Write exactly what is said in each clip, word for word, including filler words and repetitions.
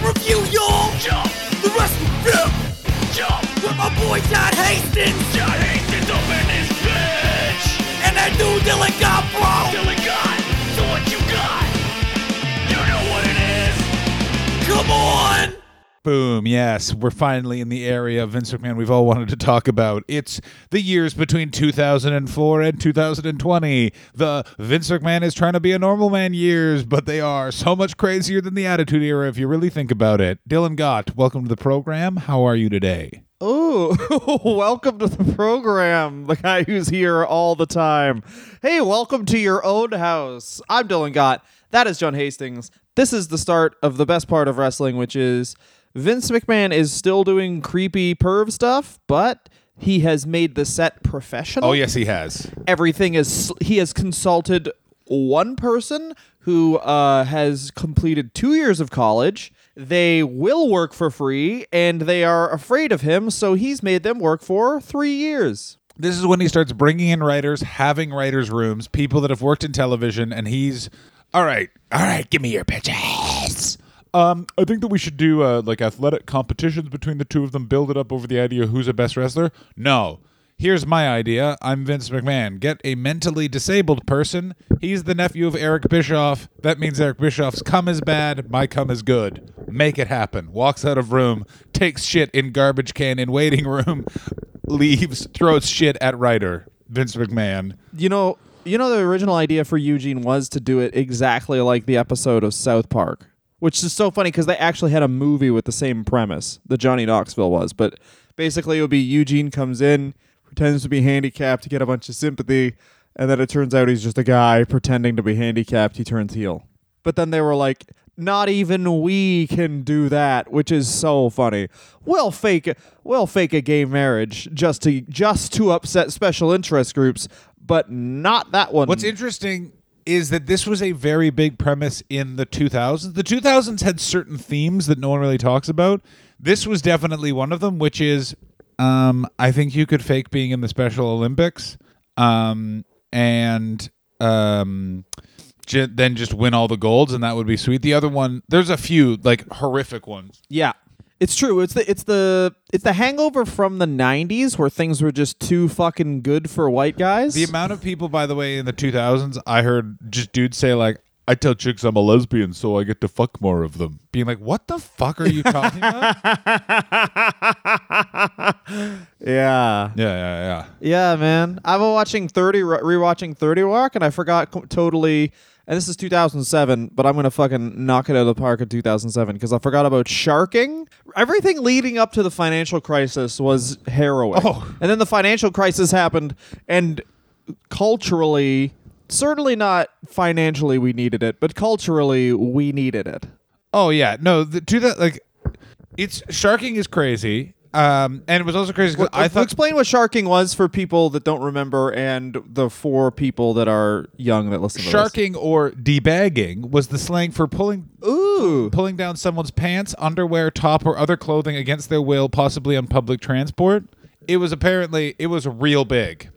wrestling review, y'all. Jump. The wrestling film. Jump. With my boy John Hastings. John Hastings up in this bitch. And that dude Dylan Gott, bro. Dylan Gott. So what you got? You know what it is. Come on. Boom, yes, we're finally in the area of Vince McMahon we've all wanted to talk about. It's the years between two thousand four and two thousand twenty. The Vince McMahon is trying to be a normal man years, but they are so much crazier than the Attitude Era if you really think about it. Dylan Gott, welcome to the program. How are you today? Oh, welcome to the program, the guy who's here all the time. Hey, welcome to your own house. I'm Dylan Gott. That is John Hastings. This is the start of the best part of wrestling, which is... Vince McMahon is still doing creepy perv stuff, but he has made the set professional. Oh, yes, he has. Everything is... He has consulted one person who uh, has completed two years of college. They will work for free, and they are afraid of him, so he's made them work for three years. This is when he starts bringing in writers, having writers' rooms, people that have worked in television, and he's... All right, all right, give me your bitches. Um, I think that we should do, uh, like, athletic competitions between the two of them, build it up over the idea of who's the best wrestler. No. Here's my idea. I'm Vince McMahon. Get a mentally disabled person. He's the nephew of Eric Bischoff. That means Eric Bischoff's cum is bad. My cum is good. Make it happen. Walks out of room. Takes shit in garbage can in waiting room. Leaves. Throws shit at writer. Vince McMahon. You know, you know the original idea for Eugene was to do it exactly like the episode of South Park. Which is so funny because they actually had a movie with the same premise. The Johnny Knoxville was. But basically it would be Eugene comes in, pretends to be handicapped to get a bunch of sympathy, and then it turns out he's just a guy pretending to be handicapped. He turns heel. But then they were like, not even we can do that, which is so funny. We'll fake we'll fake a gay marriage just to just to upset special interest groups, but not that one. What's interesting is that this was a very big premise in the two thousands. The two thousands had certain themes that no one really talks about. This was definitely one of them, which is um, I think you could fake being in the Special Olympics um, and um, j- then just win all the golds, and that would be sweet. The other one, there's a few like horrific ones. Yeah. It's true. It's the it's the it's the hangover from the nineties where things were just too fucking good for white guys. The amount of people, by the way, in the two thousands, I heard just dudes say like, "I tell chicks I'm a lesbian, so I get to fuck more of them." Being like, "What the fuck are you talking about?" Yeah. Yeah, yeah, yeah. Yeah, man. I've been watching thirty rewatching thirty Rock, and I forgot co- totally. And this is two thousand seven, but I'm going to fucking knock it out of the park in two thousand seven because I forgot about sharking. Everything leading up to the financial crisis was harrowing. Oh. And then the financial crisis happened, and culturally, certainly not financially we needed it, but culturally we needed it. Oh, yeah. No, the, to that, like, it's sharking is crazy. Um, and it was also crazy because well, I thought... Explain what sharking was for people that don't remember and the four people that are young that listen to sharking this. Sharking or debagging was the slang for pulling Ooh. pulling down someone's pants, underwear, top, or other clothing against their will, possibly on public transport. It was apparently... It was real big.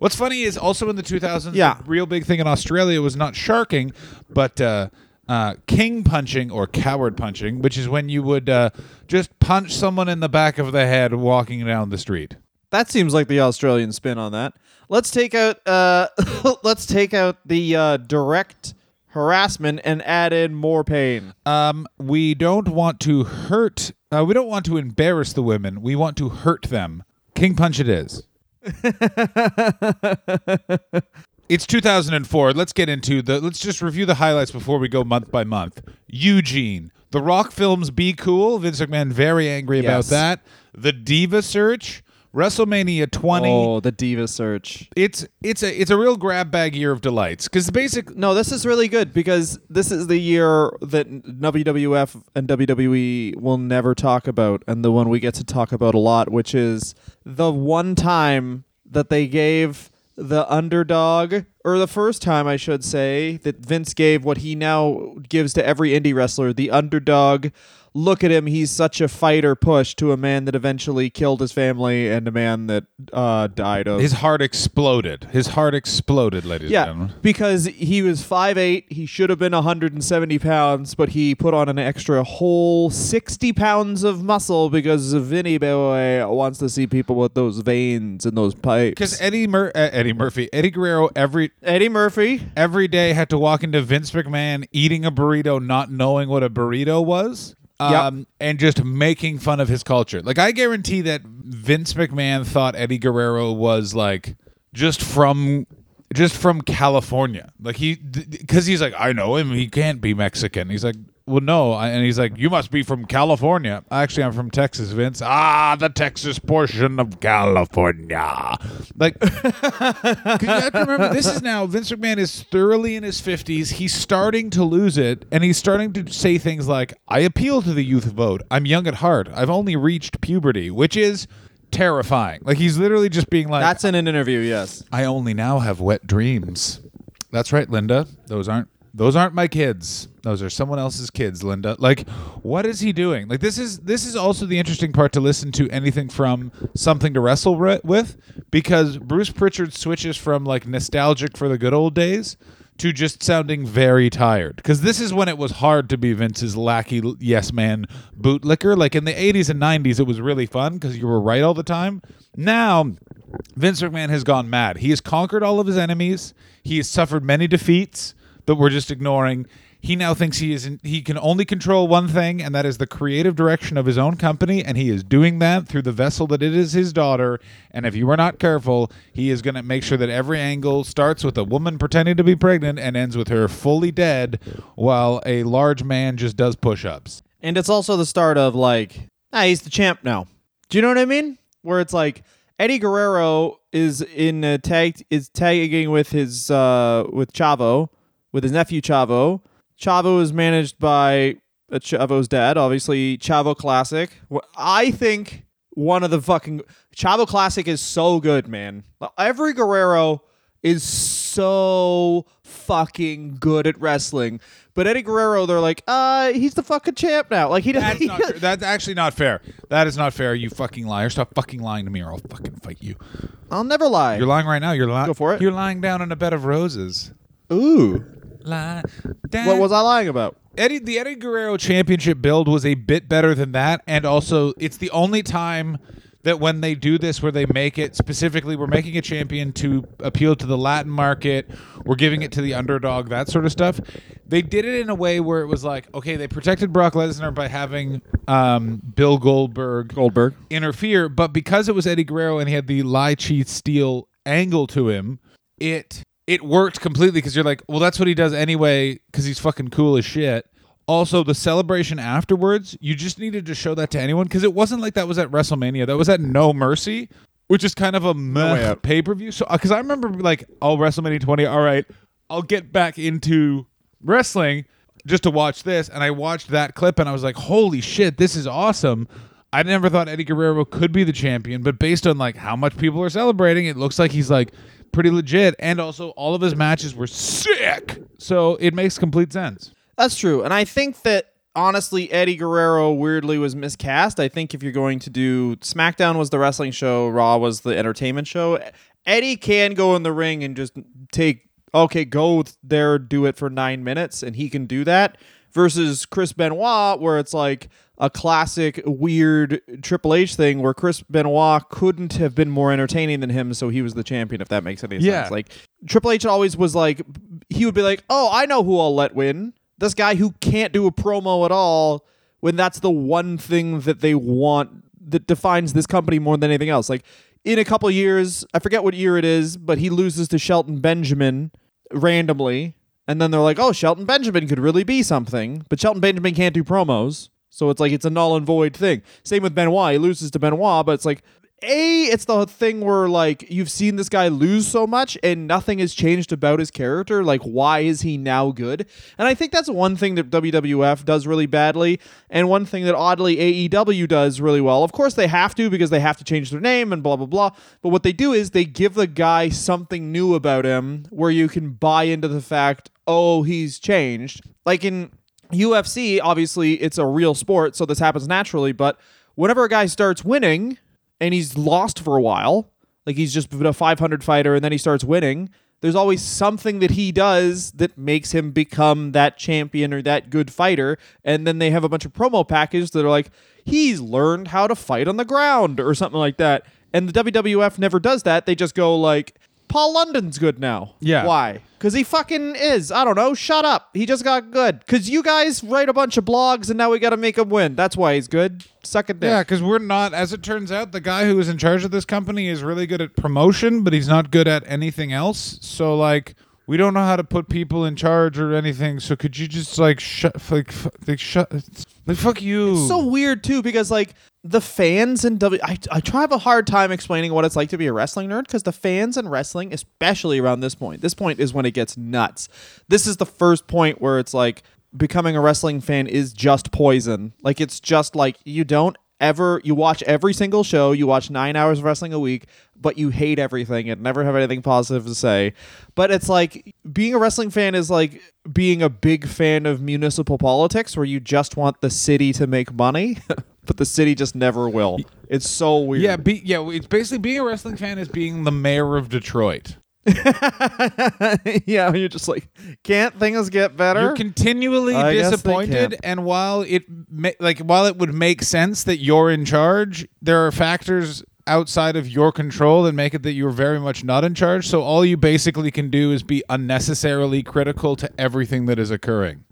What's funny is also in the two thousands, yeah. The real big thing in Australia was not sharking, but... Uh, Uh, king punching or coward punching, which is when you would uh, just punch someone in the back of the head walking down the street. That seems like the Australian spin on that. Let's take out uh, let's take out the uh, direct harassment and add in more pain. Um, we don't want to hurt. Uh, we don't want to embarrass the women. We want to hurt them. King punch it is. It's two thousand four. Let's get into the... Let's just review the highlights before we go month by month. Eugene. The Rock films Be Cool. Vince McMahon very angry yes. about that. The Diva Search. WrestleMania twenty. Oh, the Diva Search. It's it's a it's a real grab bag year of delights. Because basic... No, this is really good because this is the year that W W F and W W E will never talk about. And the one we get to talk about a lot, which is the one time that they gave... The underdog or the first time, I should say, that Vince gave what he now gives to every indie wrestler, the underdog. Look at him. He's such a fighter push to a man that eventually killed his family and a man that uh, died of... His heart exploded. His heart exploded, ladies yeah, and gentlemen. Yeah, because he was five eight. He should have been one hundred seventy pounds, but he put on an extra whole sixty pounds of muscle because Vinny Boy wants to see people with those veins and those pipes. Because Eddie, Mur- uh, Eddie Murphy, Eddie Guerrero, every... Eddie Murphy. Every day had to walk into Vince McMahon eating a burrito, not knowing what a burrito was. Um, yep. And just making fun of his culture. Like, I guarantee that Vince McMahon thought Eddie Guerrero was like just from just from California. Like he, because he's like, I know him. He can't be Mexican. He's like, well, no. And he's like, you must be from California. Actually, I'm from Texas, Vince. Ah, the Texas portion of California. Like, 'cause you have to remember, this is now, Vince McMahon is thoroughly in his fifties. He's starting to lose it, and he's starting to say things like, I appeal to the youth vote. I'm young at heart. I've only reached puberty, which is terrifying. Like, he's literally just being like... That's in an interview, yes. I only now have wet dreams. That's right, Linda. Those aren't... Those aren't my kids. Those are someone else's kids, Linda. Like, what is he doing? Like, this is this is also the interesting part to listen to anything from Something to Wrestle re- with, because Bruce Pritchard switches from, like, nostalgic for the good old days to just sounding very tired. Because this is when it was hard to be Vince's lackey yes-man bootlicker. Like, in the eighties and nineties, it was really fun because you were right all the time. Now... Vince McMahon has gone mad. He has conquered all of his enemies. He has suffered many defeats that we're just ignoring. He now thinks he isn't. He can only control one thing, and that is the creative direction of his own company, and he is doing that through the vessel that it is his daughter, and if you are not careful, he is going to make sure that every angle starts with a woman pretending to be pregnant and ends with her fully dead while a large man just does push-ups. And it's also the start of, like, ah, he's the champ now. Do you know what I mean? Where it's like... Eddie Guerrero is in a tag is tagging with his uh, with Chavo, with his nephew Chavo. Chavo is managed by Chavo's dad, obviously. Chavo Classic. I think one of the fucking Chavo Classic is so good, man. Every Guerrero is so fucking good at wrestling. But Eddie Guerrero, they're like, uh, he's the fucking champ now. Like he doesn't. That's, not true. That's actually not fair. That is not fair. You fucking liar! Stop fucking lying to me, or I'll fucking fight you. I'll never lie. You're lying right now. You're lying. Go for it. You're lying down in a bed of roses. Ooh. Lie. Down. What was I lying about? Eddie, the Eddie Guerrero Championship build was a bit better than that, and also it's the only time that when they do this where they make it specifically, we're making a champion to appeal to the Latin market, we're giving it to the underdog, that sort of stuff. They did it in a way where it was like, okay, they protected Brock Lesnar by having um, Bill Goldberg, Goldberg interfere, but because it was Eddie Guerrero and he had the lie, cheat, steal angle to him, it it worked completely because you're like, well, that's what he does anyway because he's fucking cool as shit. Also, the celebration afterwards, you just needed to show that to anyone because it wasn't like that was at WrestleMania. That was at No Mercy, which is kind of a meh pay-per-view. So, because I remember, like, oh, WrestleMania twenty, all right, I'll get back into wrestling just to watch this. And I watched that clip, and I was like, holy shit, this is awesome. I never thought Eddie Guerrero could be the champion, but based on, like, how much people are celebrating, it looks like he's, like, pretty legit. And also, all of his matches were sick. So, it makes complete sense. That's true, and I think that, honestly, Eddie Guerrero weirdly was miscast. I think if you're going to do... SmackDown was the wrestling show, Raw was the entertainment show. Eddie can go in the ring and just take... Okay, go there, do it for nine minutes, and he can do that. Versus Chris Benoit, where it's like a classic, weird Triple H thing where Chris Benoit couldn't have been more entertaining than him, so he was the champion, if that makes any yeah. sense. Like Triple H always was like... He would be like, oh, I know who I'll let win. This guy who can't do a promo at all, when that's the one thing that they want that defines this company more than anything else. Like in a couple years, I forget what year it is, but he loses to Shelton Benjamin randomly. And then they're like, oh, Shelton Benjamin could really be something. But Shelton Benjamin can't do promos. So it's like it's a null and void thing. Same with Benoit. He loses to Benoit, but it's like A, it's the thing where, like, you've seen this guy lose so much and nothing has changed about his character. Like, why is he now good? And I think that's one thing that W W F does really badly, and one thing that, oddly, A E W does really well. Of course, they have to because they have to change their name and blah, blah, blah. But what they do is they give the guy something new about him where you can buy into the fact, oh, he's changed. Like, in U F C, obviously, it's a real sport, so this happens naturally. But whenever a guy starts winning... and he's lost for a while, like he's just been a five hundred fighter and then he starts winning, there's always something that he does that makes him become that champion or that good fighter. And then they have a bunch of promo packages that are like, he's learned how to fight on the ground or something like that. And the W W F never does that. They just go like, Paul London's good now. Yeah. Why? Because he fucking is. I don't know. Shut up. He just got good. Because you guys write a bunch of blogs, and now we got to make him win. That's why he's good. Suck it down. Yeah, because we're not, as it turns out, the guy who is in charge of this company is really good at promotion, but he's not good at anything else. So, like, we don't know how to put people in charge or anything. So could you just, like, shut, like, f- like shut, like, fuck you. It's so weird, too, because, like, the fans and W... I, I try to have a hard time explaining what it's like to be a wrestling nerd, because the fans and wrestling, especially around this point, this point is when it gets nuts. This is the first point where it's like becoming a wrestling fan is just poison. Like, it's just like you don't ever... You watch every single show. You watch nine hours of wrestling a week, but you hate everything and never have anything positive to say. But it's like being a wrestling fan is like being a big fan of municipal politics where you just want the city to make money. But the city just never will. It's so weird. Yeah, be, yeah. It's basically being a wrestling fan is being the mayor of Detroit. Yeah, you're just like, can't things get better? You're continually I disappointed, and while it ma- like while it would make sense that you're in charge, there are factors outside of your control that make it that you're very much not in charge. So all you basically can do is be unnecessarily critical to everything that is occurring.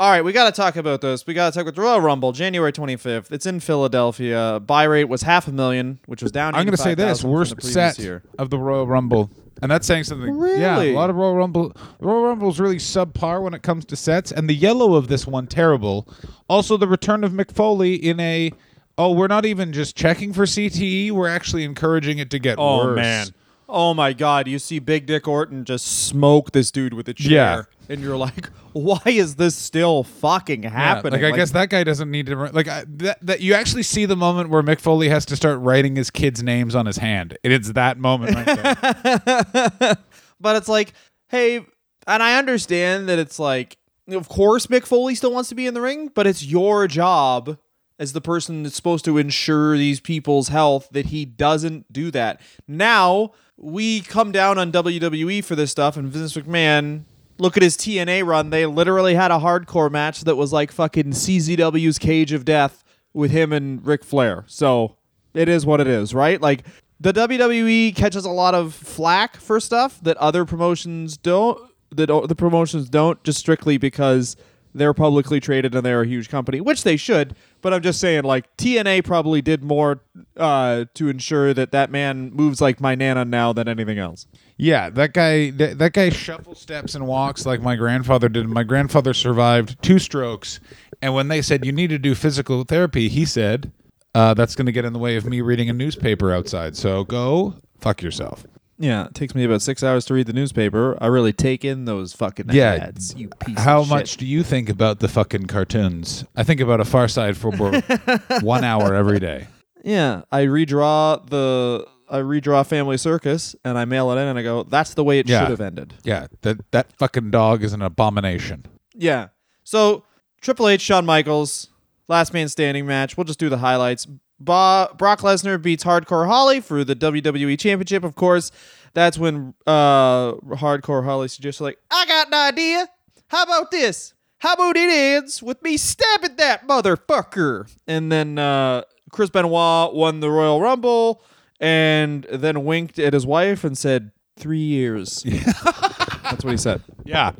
All right, we got to talk about this. We got to talk about the Royal Rumble, January twenty-fifth. It's in Philadelphia. Buy rate was half a million, which was down. I'm going to say this worst set year. Of the Royal Rumble, and that's saying something. Really? Yeah, a lot of Royal Rumble. Royal Rumble is really subpar when it comes to sets, and the yellow of this one terrible. Also, the return of Mick Foley in a oh, we're not even just checking for C T E; we're actually encouraging it to get oh, worse. Oh man. Oh my God, you see Big Dick Orton just smoke this dude with a chair. Yeah. And you're like, why is this still fucking happening? Yeah, like, I like, guess that guy doesn't need to... Like, I, that, that you actually see the moment where Mick Foley has to start writing his kids' names on his hand. And it's that moment right there. But it's like, hey... And I understand that it's like, of course Mick Foley still wants to be in the ring, but it's your job... as the person that's supposed to ensure these people's health, that he doesn't do that. Now, we come down on W W E for this stuff, and Vince McMahon, look at his T N A run. They literally had a hardcore match that was like fucking C Z W's Cage of Death with him and Ric Flair. So, it is what it is, right? Like, the W W E catches a lot of flack for stuff that other promotions don't, that the promotions don't, just strictly because they're publicly traded and they're a huge company, which they should. But I'm just saying, like, T N A probably did more uh, to ensure that that man moves like my Nana now than anything else. Yeah, that guy th- that guy shuffle steps and walks like my grandfather did. My grandfather survived two strokes. And when they said, you need to do physical therapy, he said, uh, that's going to get in the way of me reading a newspaper outside. So go fuck yourself. Yeah, it takes me about six hours to read the newspaper. I really take in those fucking yeah. ads, you piece How of shit. How much do you think about the fucking cartoons? I think about a Far Side for one hour every day. Yeah, I redraw the I redraw Family Circus, and I mail it in, and I go, that's the way it yeah. should have ended. Yeah, that, that fucking dog is an abomination. Yeah. So, Triple H, Shawn Michaels, last man standing match. We'll just do the highlights. Ba- Brock Lesnar beats Hardcore Holly for the W W E Championship. Of course, that's when uh, Hardcore Holly suggests, like, I got an idea. How about this? How about it ends with me stabbing that motherfucker? And then uh, Chris Benoit won the Royal Rumble and then winked at his wife and said, three years. That's what he said. Yeah.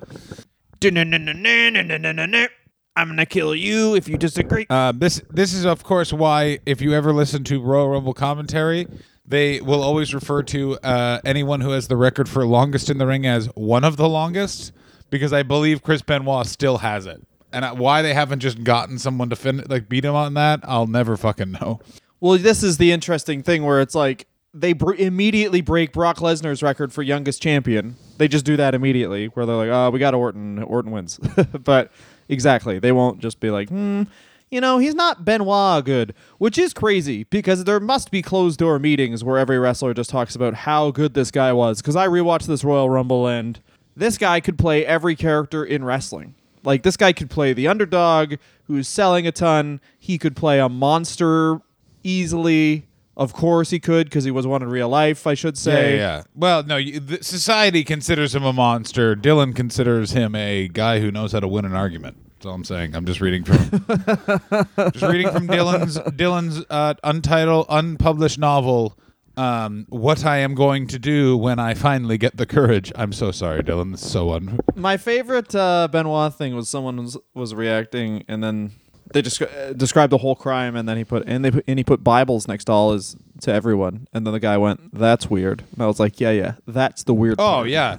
I'm going to kill you if you disagree. Uh, this this is, of course, why if you ever listen to Royal Rumble commentary, they will always refer to uh, anyone who has the record for longest in the ring as one of the longest, because I believe Chris Benoit still has it. And I, why they haven't just gotten someone to fin- like beat him on that, I'll never fucking know. Well, this is the interesting thing where it's like they br- immediately break Brock Lesnar's record for youngest champion. They just do that immediately where they're like, oh, we got Orton. Orton wins. But exactly. They won't just be like, hmm, you know, he's not Benoit good, which is crazy because there must be closed door meetings where every wrestler just talks about how good this guy was. Because I rewatched this Royal Rumble and this guy could play every character in wrestling. Like, this guy could play the underdog who's selling a ton. He could play a monster easily. Of course he could, because he was one in real life, I should say. Yeah, yeah, yeah. Well, no, you, the society considers him a monster. Dylan considers him a guy who knows how to win an argument. That's all I'm saying. I'm just reading from just reading from Dylan's Dylan's uh, untitled, unpublished novel, um, What I Am Going to Do When I Finally Get the Courage. I'm so sorry, Dylan. It's so unfair. My favorite uh, Benoit thing was someone was, was reacting, and then they just uh, described the whole crime, and then he put and they put, and he put Bibles next to all his to everyone, and then the guy went, "That's weird." And I was like, "Yeah, yeah, that's the weird." Oh part. Yeah,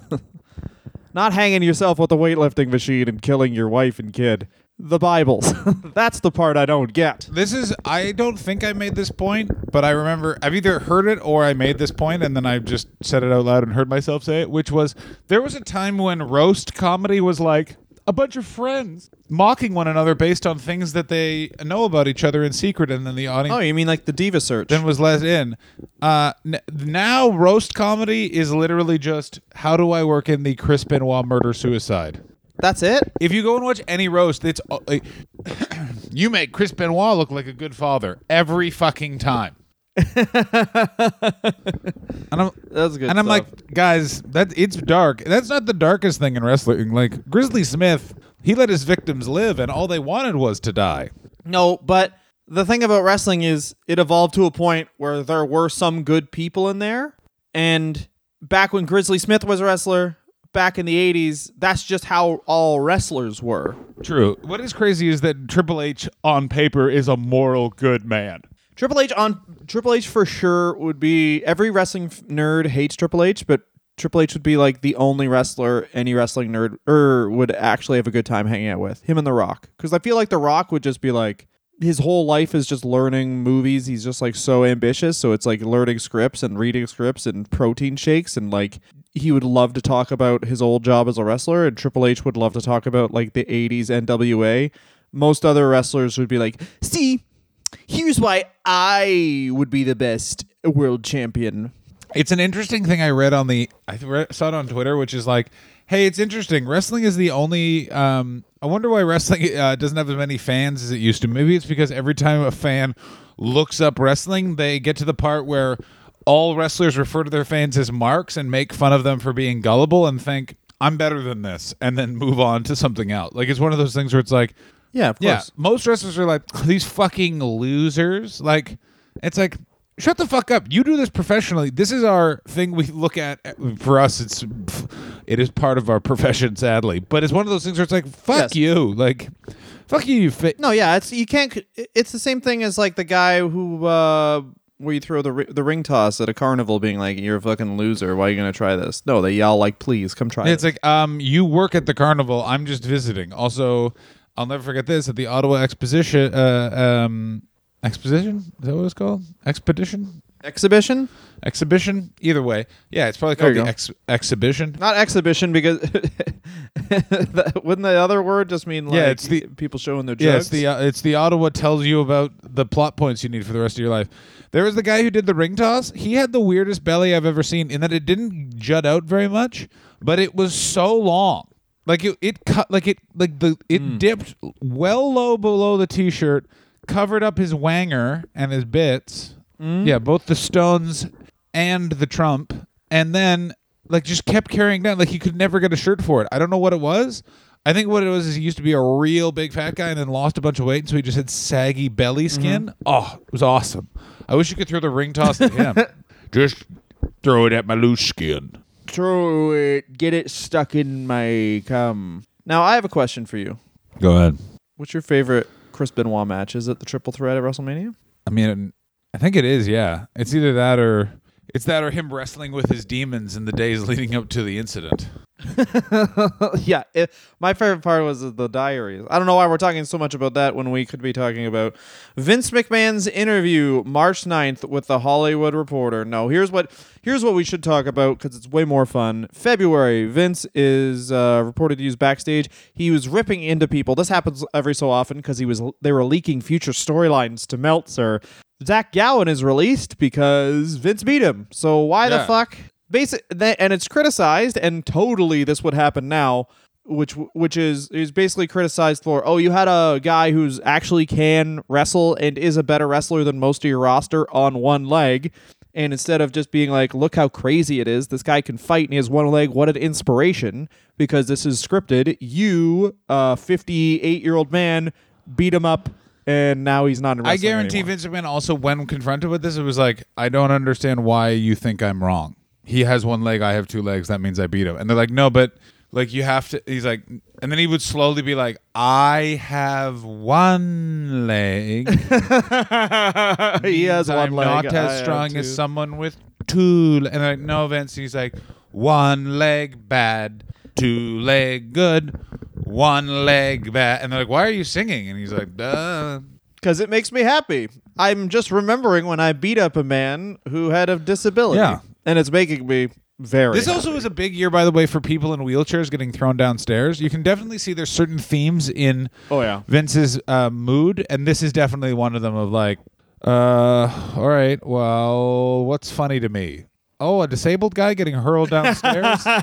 not hanging yourself with a weightlifting machine and killing your wife and kid. The Bibles, that's the part I don't get. This is I don't think I made this point, but I remember I've either heard it or I made this point, and then I just said it out loud and heard myself say it, which was there was a time when roast comedy was like a bunch of friends mocking one another based on things that they know about each other in secret, and then the audience... Oh, you mean like the Diva Search? Then was let in. Uh, n- now, roast comedy is literally just, how do I work in the Chris Benoit murder-suicide? That's it? If you go and watch any roast, it's... Uh, you make Chris Benoit look like a good father every fucking time. and I'm, That's good and I'm like, guys, that it's dark. That's not the darkest thing in wrestling. Like Grizzly Smith, he let his victims live, and all they wanted was to die. No, but the thing about wrestling is it evolved to a point where there were some good people in there. And back when Grizzly Smith was a wrestler, back in the eighties, that's just how all wrestlers were. True. What is crazy is that Triple H on paper is a moral good man. Triple H on Triple H for sure would be every wrestling f- nerd hates Triple H, but Triple H would be like the only wrestler any wrestling nerd er, would actually have a good time hanging out with, him and The Rock, because I feel like The Rock would just be like his whole life is just learning movies. He's just like so ambitious, so it's like learning scripts and reading scripts and protein shakes, and like he would love to talk about his old job as a wrestler, and Triple H would love to talk about like the eighties N W A. Most other wrestlers would be like, see. Here's why I would be the best world champion. It's an interesting thing I read on the... I re- saw it on Twitter, which is like, hey, it's interesting. Wrestling is the only... Um, I wonder why wrestling uh, doesn't have as many fans as it used to. Maybe it's because every time a fan looks up wrestling, they get to the part where all wrestlers refer to their fans as marks and make fun of them for being gullible and think, I'm better than this, and then move on to something else. Like, it's one of those things where it's like... Yeah, of course. Yeah, most wrestlers are like, these fucking losers. Like, it's like, shut the fuck up. You do this professionally. This is our thing we look at. For us, it's it is part of our profession, sadly. But it's one of those things where it's like, fuck yes. you. Like, fuck you, you fit. No, yeah, it's you can't. It's the same thing as like the guy who uh, where you throw the the ring toss at a carnival, being like, you're a fucking loser. Why are you gonna try this? No, they yell like, please come try. It's this. Like, um, you work at the carnival. I'm just visiting. Also. I'll never forget this at the Ottawa Exposition. Uh, um, exposition? Is that what it's called? Expedition? Exhibition? Exhibition? Either way. Yeah, it's probably called the ex- exhibition. Not exhibition because wouldn't the other word just mean like yeah, it's the, people showing their drugs? Yeah, it's the, uh, it's the Ottawa tells you about the plot points you need for the rest of your life. There was the guy who did the ring toss. He had the weirdest belly I've ever seen in that it didn't jut out very much, but it was so long. Like it, it cut like it like the it mm. dipped well low below the t-shirt, covered up his wanger and his bits. Mm. Yeah, both the stones and the trump, and then like just kept carrying down. Like he could never get a shirt for it. I don't know what it was. I think what it was is he used to be a real big fat guy and then lost a bunch of weight, and so he just had saggy belly skin. Mm-hmm. Oh, it was awesome. I wish you could throw the ring toss at him. Just throw it at my loose skin. Throw it, get it stuck in my cum. Now, I have a question for you. Go ahead. What's your favorite Chris Benoit match? Is it the Triple Threat at WrestleMania? I mean, I think it is, yeah. It's either that or it's that or him wrestling with his demons in the days leading up to the incident. Yeah, it, my favorite part was the diaries. I don't know why we're talking so much about that when we could be talking about Vince McMahon's interview March ninth with the Hollywood Reporter. No, here's what here's what we should talk about because it's way more fun. February, Vince is uh, reported to use backstage. He was ripping into people. This happens every so often because he was they were leaking future storylines to Meltzer. Zach Gowen is released because Vince beat him. So why yeah. the fuck? Basic, and it's criticized, and totally this would happen now, which which is is basically criticized for, oh, you had a guy who's actually can wrestle and is a better wrestler than most of your roster on one leg, and instead of just being like, look how crazy it is, this guy can fight and he has one leg, what an inspiration, because this is scripted, you, uh, fifty-eight-year-old man, beat him up. And now he's not in wrestling I guarantee anymore. Vince McMahon also, when confronted with this, it was like, I don't understand why you think I'm wrong. He has one leg, I have two legs, that means I beat him. And they're like, no, but like you have to, he's like, and then he would slowly be like, I have one leg. He has one I'm leg. I'm not as I strong as someone with two legs. And they're like, no, Vince. He's like, one leg bad, two leg good. One leg back. And they're like, why are you singing? And he's like, duh. Because it makes me happy. I'm just remembering when I beat up a man who had a disability. Yeah. And it's making me very This happy. Also was a big year, by the way, for people in wheelchairs getting thrown downstairs. You can definitely see there's certain themes in oh, yeah. Vince's uh, mood. And this is definitely one of them of like, uh, all right, well, what's funny to me? Oh, a disabled guy getting hurled downstairs? You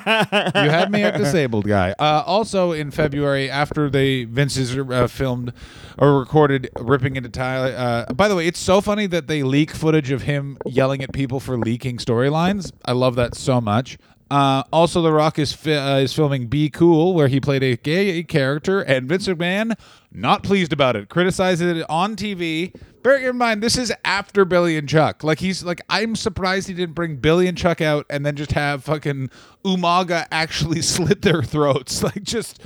had me a disabled guy. Uh, also in February, after they Vince's uh, filmed or recorded ripping into Tyler. Uh, by the way, it's so funny that they leak footage of him yelling at people for leaking storylines. I love that so much. Uh, also, The Rock is fi- uh, is filming Be Cool, where he played a gay character, and Vince McMahon, not pleased about it, criticized it on T V. Bear in mind, this is after Billy and Chuck. Like, he's like, I'm surprised he didn't bring Billy and Chuck out and then just have fucking Umaga actually slit their throats. Like, just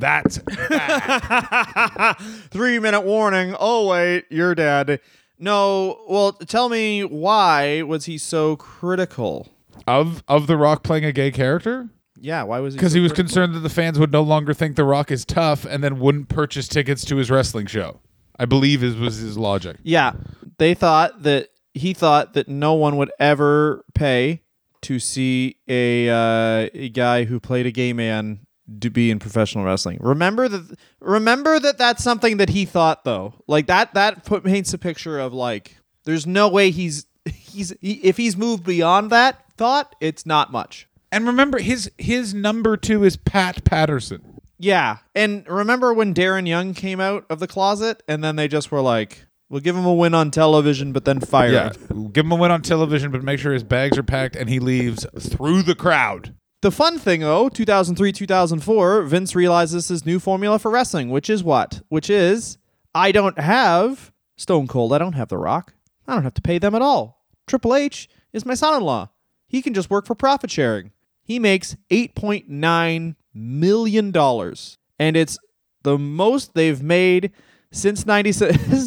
that's bad. Three minute warning. Oh, wait, you're dead. No, well, tell me why was he so critical? Of of The Rock playing a gay character? Yeah, why was he? Because so he was critical? Concerned that the fans would no longer think The Rock is tough and then wouldn't purchase tickets to his wrestling show. I believe is was his logic. Yeah, they thought that he thought that no one would ever pay to see a uh, a guy who played a gay man to be in professional wrestling. Remember that. Remember that. That's something that he thought though. Like that. That put, paints a picture of like there's no way he's he's he, if he's moved beyond that thought, it's not much. And remember, his his number two is Pat Patterson. Yeah, and remember when Darren Young came out of the closet, and then they just were like, we'll give him a win on television, but then fire yeah. him. Give him a win on television, but make sure his bags are packed, and he leaves through the crowd. The fun thing, though, two thousand three, two thousand four, Vince realizes his new formula for wrestling, which is what? Which is, I don't have Stone Cold, I don't have The Rock, I don't have to pay them at all. Triple H is my son-in-law. He can just work for profit sharing. He makes eight point nine million dollars, and it's the most they've made since nineteen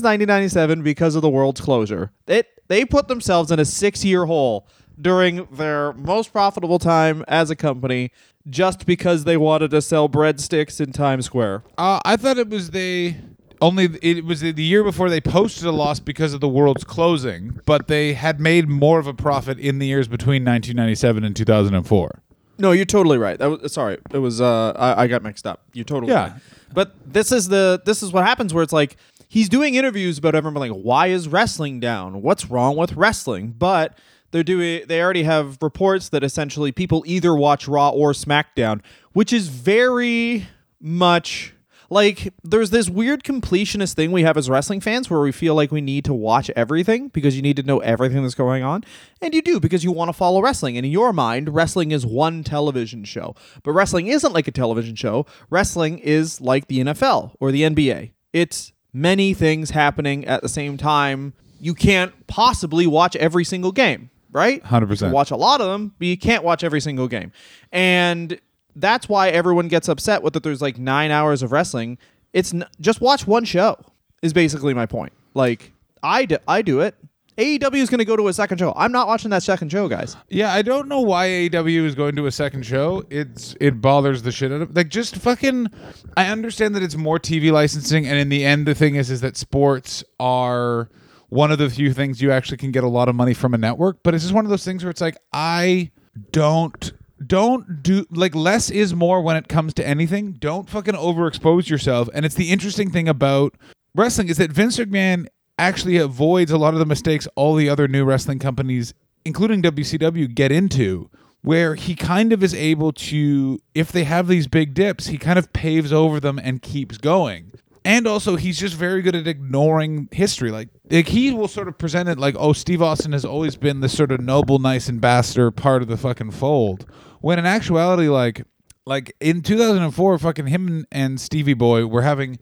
ninety-seven because of the world's closure. It they put themselves in a six-year hole during their most profitable time as a company just because they wanted to sell breadsticks in Times Square. Uh, I thought it was they only it was the year before they posted a loss because of the world's closing, but they had made more of a profit in the years between nineteen ninety-seven and two thousand four. No, you're totally right. That was, sorry, it was uh, I, I got mixed up. You're totally yeah. right. But this is the this is what happens where it's like he's doing interviews about everyone like why is wrestling down? What's wrong with wrestling? But they're doing they already have reports that essentially people either watch Raw or SmackDown, which is very much like there's this weird completionist thing we have as wrestling fans where we feel like we need to watch everything because you need to know everything that's going on. And you do because you want to follow wrestling. And in your mind, wrestling is one television show. But wrestling isn't like a television show. Wrestling is like the N F L or the N B A. It's many things happening at the same time. You can't possibly watch every single game, right? one hundred percent. You watch a lot of them, but you can't watch every single game. And that's why everyone gets upset with that there's like nine hours of wrestling. It's n- just watch one show is basically my point. Like I do, I do it A E W is going to go to a second show. I'm not watching that second show, guys. Yeah, I don't know why A E W is going to a second show. It's It bothers the shit out of... Like, just fucking... I understand that it's more T V licensing, and in the end, the thing is, is that sports are one of the few things you actually can get a lot of money from a network, but it's just one of those things where it's like, I don't... Don't do like less is more when it comes to anything. Don't fucking overexpose yourself. And it's the interesting thing about wrestling is that Vince McMahon actually avoids a lot of the mistakes all the other new wrestling companies, including W C W, get into, where he kind of is able to, if they have these big dips, he kind of paves over them and keeps going. And also, he's just very good at ignoring history. Like, like, he will sort of present it like, oh, Steve Austin has always been this sort of noble, nice ambassador, part of the fucking fold. When in actuality, like, like in two thousand four, fucking him and Stevie Boy were having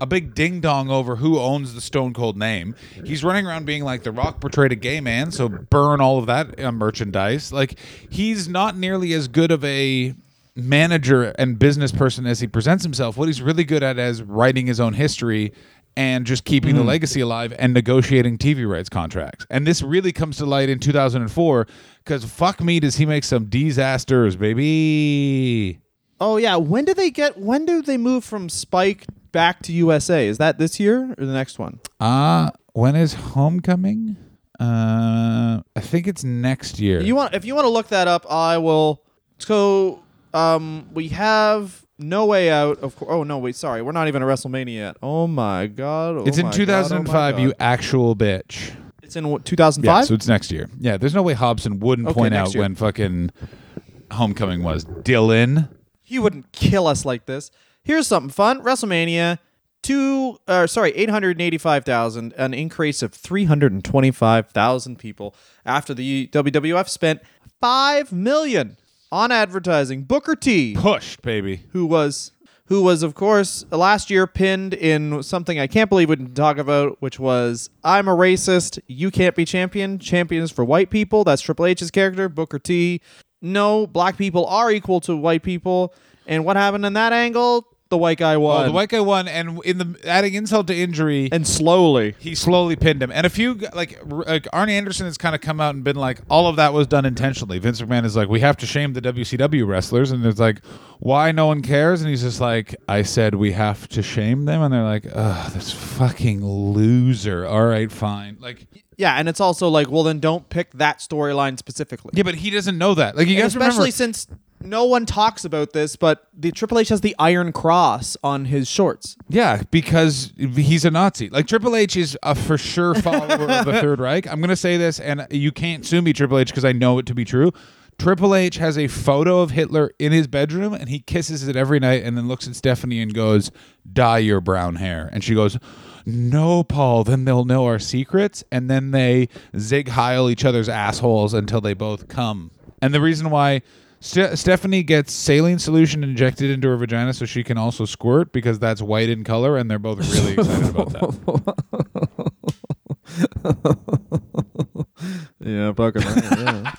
a big ding-dong over who owns the Stone Cold name. He's running around being like, The Rock portrayed a gay man, so burn all of that uh, merchandise. Like, he's not nearly as good of a... manager and business person as he presents himself. What he's really good at is writing his own history and just keeping mm. the legacy alive and negotiating T V rights contracts. And this really comes to light in two thousand four because fuck me, does he make some disasters, baby. Oh yeah, when do they get when do they move from Spike back to U S A? Is that this year or the next one? Uh when is Homecoming? Uh I think it's next year. You want if you want to look that up, I will go. Um, we have No Way Out. Of course. Oh no, wait, sorry, we're not even at WrestleMania yet. Oh my god! Oh, it's in two thousand five. God, oh you actual bitch. It's in two thousand five. Yeah, so it's next year. Yeah, there's no way Hobson wouldn't okay, point out year. when fucking Homecoming was. Dylan, he wouldn't kill us like this. Here's something fun. WrestleMania two. Uh, sorry, eight hundred eighty-five thousand, an increase of three hundred twenty-five thousand people after the W W F spent five million. On advertising, Booker T. Pushed, baby. Who was, who was, of course, last year pinned in something I can't believe we didn't talk about, which was, I'm a racist, you can't be champion. Champions for white people. That's Triple H's character, Booker T. No, black people are equal to white people. And what happened in that angle? The white guy won. Oh, the white guy won, and in the adding insult to injury, and slowly he slowly pinned him. And a few like like Arnie Anderson has kind of come out and been like, all of that was done intentionally. Vince McMahon is like, we have to shame the W C W wrestlers, and it's like, why no one cares? And he's just like, I said we have to shame them, and they're like, ugh, this fucking loser. All right, fine, like. Yeah, and it's also like, well, then don't pick that storyline specifically. Yeah, but he doesn't know that. Like, you guys remember, especially since no one talks about this, but the Triple H has the Iron Cross on his shorts. Yeah, because he's a Nazi. Like, Triple H is a for sure follower of the Third Reich. I'm going to say this, and you can't sue me, Triple H, because I know it to be true. Triple H has a photo of Hitler in his bedroom, and he kisses it every night and then looks at Stephanie and goes, dye your brown hair. And she goes, no, Paul, then they'll know our secrets. And then they zig heil each other's assholes until they both come. And the reason why St- Stephanie gets saline solution injected into her vagina so she can also squirt, because that's white in color, and they're both really excited about that. Yeah, fucking right, yeah.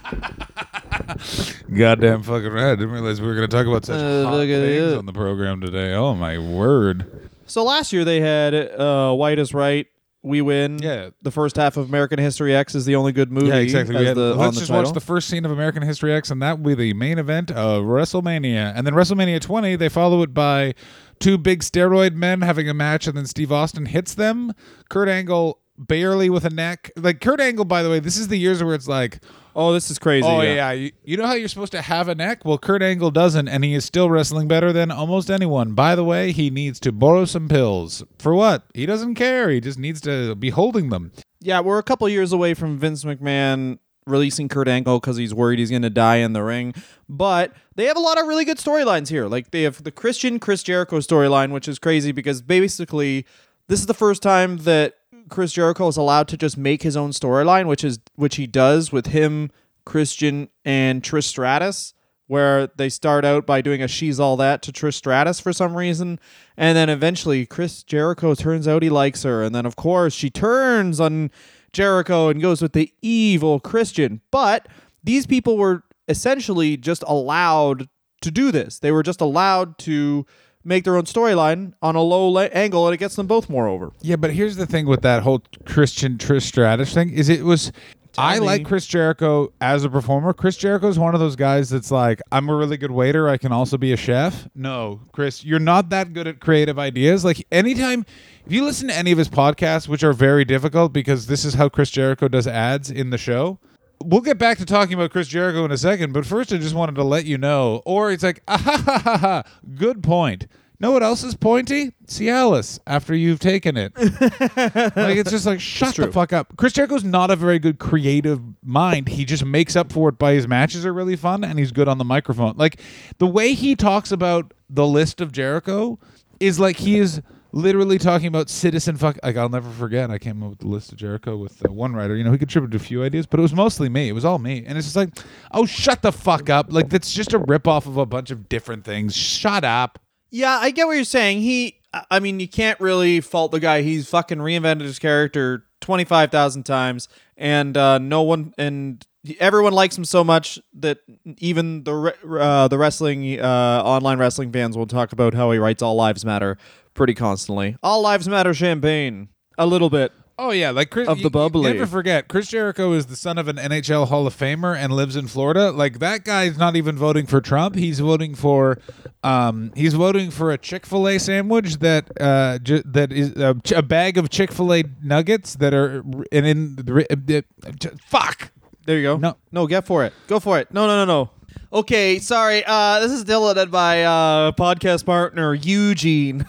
Goddamn fucking right. I didn't realize we were going to talk about such uh, hot things on the program today. Oh, my word. So last year they had uh, White is Right, We Win. Yeah. The first half of American History X is the only good movie. Yeah, exactly. As had, the, let's just the watch the first scene of American History X, and that will be the main event of WrestleMania. And then WrestleMania twenty, they follow it by two big steroid men having a match, and then Steve Austin hits them. Kurt Angle barely with a neck. Like, Kurt Angle, by the way, this is the years where it's like, oh, this is crazy. Oh, yeah. yeah. You, you know how you're supposed to have a neck? Well, Kurt Angle doesn't, and he is still wrestling better than almost anyone. By the way, he needs to borrow some pills. For what? He doesn't care. He just needs to be holding them. Yeah, we're a couple years away from Vince McMahon releasing Kurt Angle because he's worried he's going to die in the ring. But they have a lot of really good storylines here. Like, they have the Christian Chris Jericho storyline, which is crazy because basically this is the first time that Chris Jericho is allowed to just make his own storyline, which is which he does with him, Christian, and Trish Stratus, where they start out by doing a she's all that to Trish Stratus for some reason, and then eventually Chris Jericho turns out he likes her, and then of course she turns on Jericho and goes with the evil Christian. But these people were essentially just allowed to do this. They were just allowed to make their own storyline on a low le- angle, and it gets them both more over. Yeah, but here's the thing with that whole Christian Trish Stratus thing is it was... I like Chris Jericho as a performer. Chris Jericho is one of those guys that's like, I'm a really good waiter. I can also be a chef. No, Chris, you're not that good at creative ideas. Like anytime, if you listen to any of his podcasts, which are very difficult because this is how Chris Jericho does ads in the show. We'll get back to talking about Chris Jericho in a second, but first I just wanted to let you know. Or it's like, ah, ha, ha, ha, ha. Good point. Know what else is pointy? Cialis, after you've taken it. Like, it's just like, shut the fuck up. Chris Jericho's not a very good creative mind. He just makes up for it by his matches are really fun, and he's good on the microphone. Like, the way he talks about the list of Jericho is like he is literally talking about citizen fuck. Like, I'll never forget, I came up with the list of Jericho with uh, one writer. You know, he contributed a few ideas, but it was mostly me. It was all me. And it's just like, oh, shut the fuck up. Like, that's just a ripoff of a bunch of different things. Shut up. Yeah, I get what you're saying. He, I mean, you can't really fault the guy. He's fucking reinvented his character twenty-five thousand times, and uh, no one, and everyone likes him so much that even the uh, the wrestling, uh, online wrestling fans will talk about how he writes All Lives Matter pretty constantly. All Lives Matter champagne, a little bit. Oh, yeah, like Chris, of the bubbly. You never forget, Chris Jericho is the son of an N H L Hall of Famer and lives in Florida. Like, that guy's not even voting for Trump. He's voting for, um, he's voting for a Chick-fil-A sandwich that, uh, ju- that is uh, ch- a bag of Chick-fil-A nuggets that are and in the uh, uh, fuck. There you go. No, no, get for it. Go for it. No, no, no, no. Okay, sorry. Uh, this is Dylan and my uh, podcast partner, Eugene.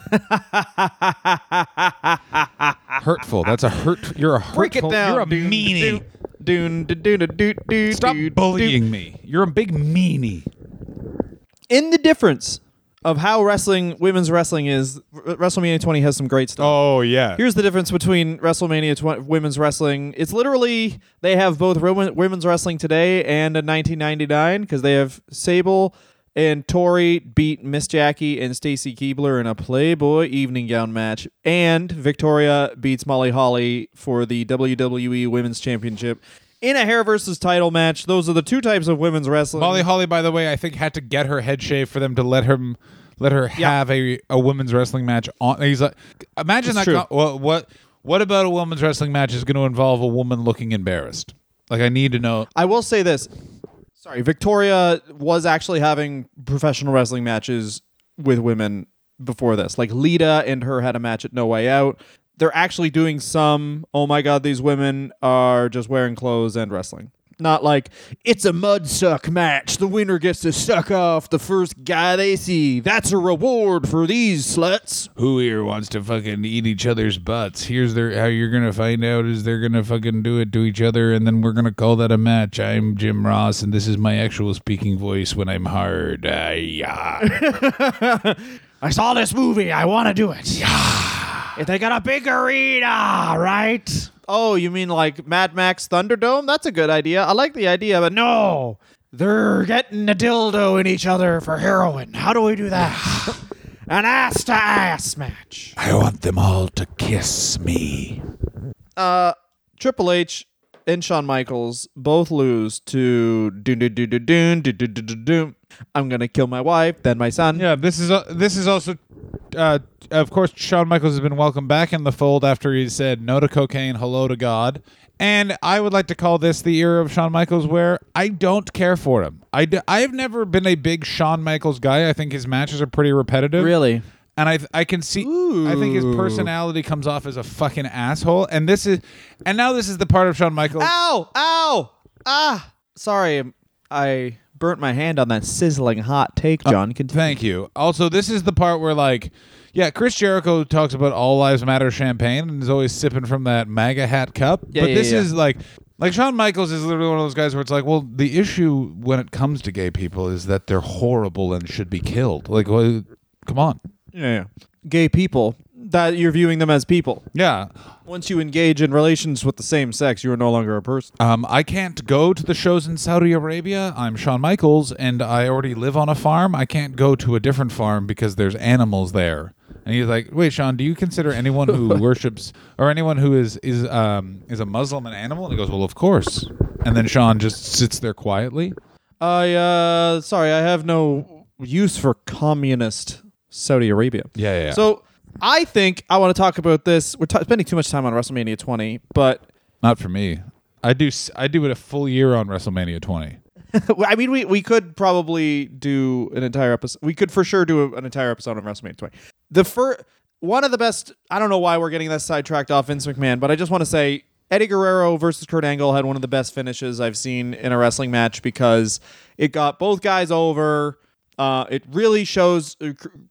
Hurtful. That's a hurt. You're a hurtful. Break it down. You're a doon, meanie. Doon, doon, doon, doon, doon, Stop doon, bullying doon. me. You're a big meanie. In the difference of how wrestling, women's wrestling is, WrestleMania twenty has some great stuff. Oh, yeah. Here's the difference between WrestleMania twenty, women's wrestling. It's literally, they have both women's wrestling today and a nineteen ninety-nine, because they have Sable and Tori beat Miss Jackie and Stacy Keibler in a Playboy evening gown match. And Victoria beats Molly Holly for the W W E Women's Championship in a hair versus title match. Those are the two types of women's wrestling. Molly Holly, by the way, I think had to get her head shaved for them to let him let her yeah. have a, a women's wrestling match on. He's like, imagine it's that. Con- what, what what about a women's wrestling match is going to involve a woman looking embarrassed? Like, I need to know. I will say this. Sorry, Victoria was actually having professional wrestling matches with women before this. Like, Lita and her had a match at No Way Out. They're actually doing some, oh my God, these women are just wearing clothes and wrestling. Not like, it's a mud suck match. The winner gets to suck off the first guy they see. That's a reward for these sluts. Who here wants to fucking eat each other's butts? Here's their, how you're going to find out is they're going to fucking do it to each other, and then we're going to call that a match. I'm Jim Ross, and this is my actual speaking voice when I'm hard. Uh, yeah. I saw this movie. I want to do it. Yeah. If they got a big arena, right? Oh, you mean like Mad Max Thunderdome? That's a good idea. I like the idea, but no. They're getting a dildo in each other for heroin. How do we do that? An ass-to-ass match. I want them all to kiss me. Uh, Triple H and Shawn Michaels both lose to do-do-do-do-do-do-do-do-do. I'm going to kill my wife, then my son. Yeah, this is uh, this is also... Uh, of course, Shawn Michaels has been welcomed back in the fold after he said no to cocaine, hello to God. And I would like to call this the era of Shawn Michaels where I don't care for him. I, d- I have never been a big Shawn Michaels guy. I think his matches are pretty repetitive. Really? And I I can see, Ooh. I think his personality comes off as a fucking asshole. And this is, and now this is the part of Shawn Michaels. Ow! Ow! Ah! Sorry, I... burnt my hand on that sizzling hot take, John. Uh, thank you. Also, this is the part where, like, yeah, Chris Jericho talks about All Lives Matter champagne and is always sipping from that MAGA hat cup. Yeah, but yeah, this yeah. is like, like Shawn Michaels is literally one of those guys where it's like, well, the issue when it comes to gay people is that they're horrible and should be killed. Like, well, come on. Yeah, yeah. Gay people, that you're viewing them as people. Yeah. Once you engage in relations with the same sex, you are no longer a person. Um, I can't go to the shows in Saudi Arabia. I'm Shawn Michaels, and I already live on a farm. I can't go to a different farm because there's animals there. And he's like, wait, Shawn, do you consider anyone who worships or anyone who is is um is a Muslim an animal? And he goes, well, of course. And then Shawn just sits there quietly. I, uh, sorry, I have no use for communist Saudi Arabia. Yeah, yeah, yeah. So I think I want to talk about this. We're t- spending too much time on WrestleMania twenty, but... Not for me. I do I do it a full year on WrestleMania twenty. I mean, we, we could probably do an entire episode. We could for sure do a, an entire episode on WrestleMania twenty. The fir- One of the best... I don't know why we're getting this sidetracked off Vince McMahon, but I just want to say Eddie Guerrero versus Kurt Angle had one of the best finishes I've seen in a wrestling match because it got both guys over. Uh, it really shows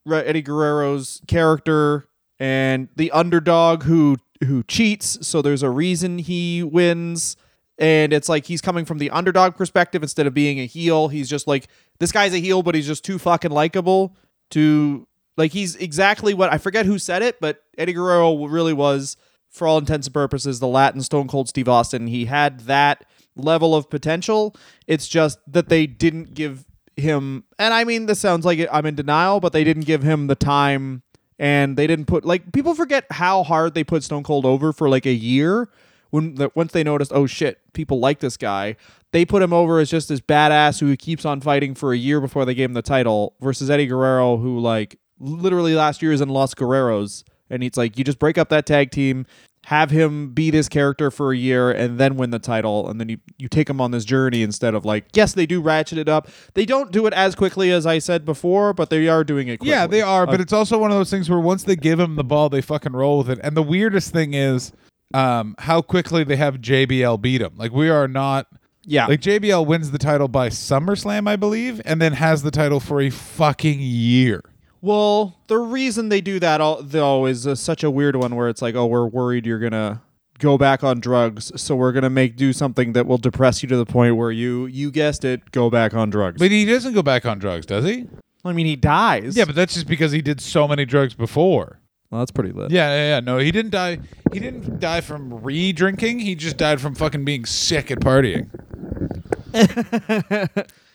Eddie Guerrero's character and the underdog who who cheats, so there's a reason he wins. And it's like he's coming from the underdog perspective instead of being a heel. He's just like, this guy's a heel, but he's just too fucking likable to... Like, he's exactly what... I forget who said it, but Eddie Guerrero really was, for all intents and purposes, the Latin Stone Cold Steve Austin. He had that level of potential. It's just that they didn't give him... And I mean, this sounds like I'm in denial, but they didn't give him the time, and they didn't put... Like, people forget how hard they put Stone Cold over for, like, a year... When the, once they noticed, oh shit, people like this guy, they put him over as just this badass who keeps on fighting for a year before they gave him the title versus Eddie Guerrero, who like literally last year is in Los Guerreros. And he's like, you just break up that tag team, have him be this character for a year and then win the title. And then you, you take him on this journey instead of like, yes, they do ratchet it up. They don't do it as quickly as I said before, but they are doing it quickly. Yeah, they are. Uh, but it's also one of those things where once they give him the ball, they fucking roll with it. And the weirdest thing is, Um, how quickly they have J B L beat him. Like, we are not... Yeah. Like, J B L wins the title by SummerSlam, I believe, and then has the title for a fucking year. Well, the reason they do that, all, though, is uh, such a weird one where it's like, oh, we're worried you're going to go back on drugs, so we're going to make do something that will depress you to the point where you, you guessed it, go back on drugs. But he doesn't go back on drugs, does he? I mean, he dies. Yeah, but that's just because he did so many drugs before. Well, that's pretty lit. Yeah, yeah, yeah. No, he didn't die. He didn't die from re-drinking. He just died from fucking being sick at partying.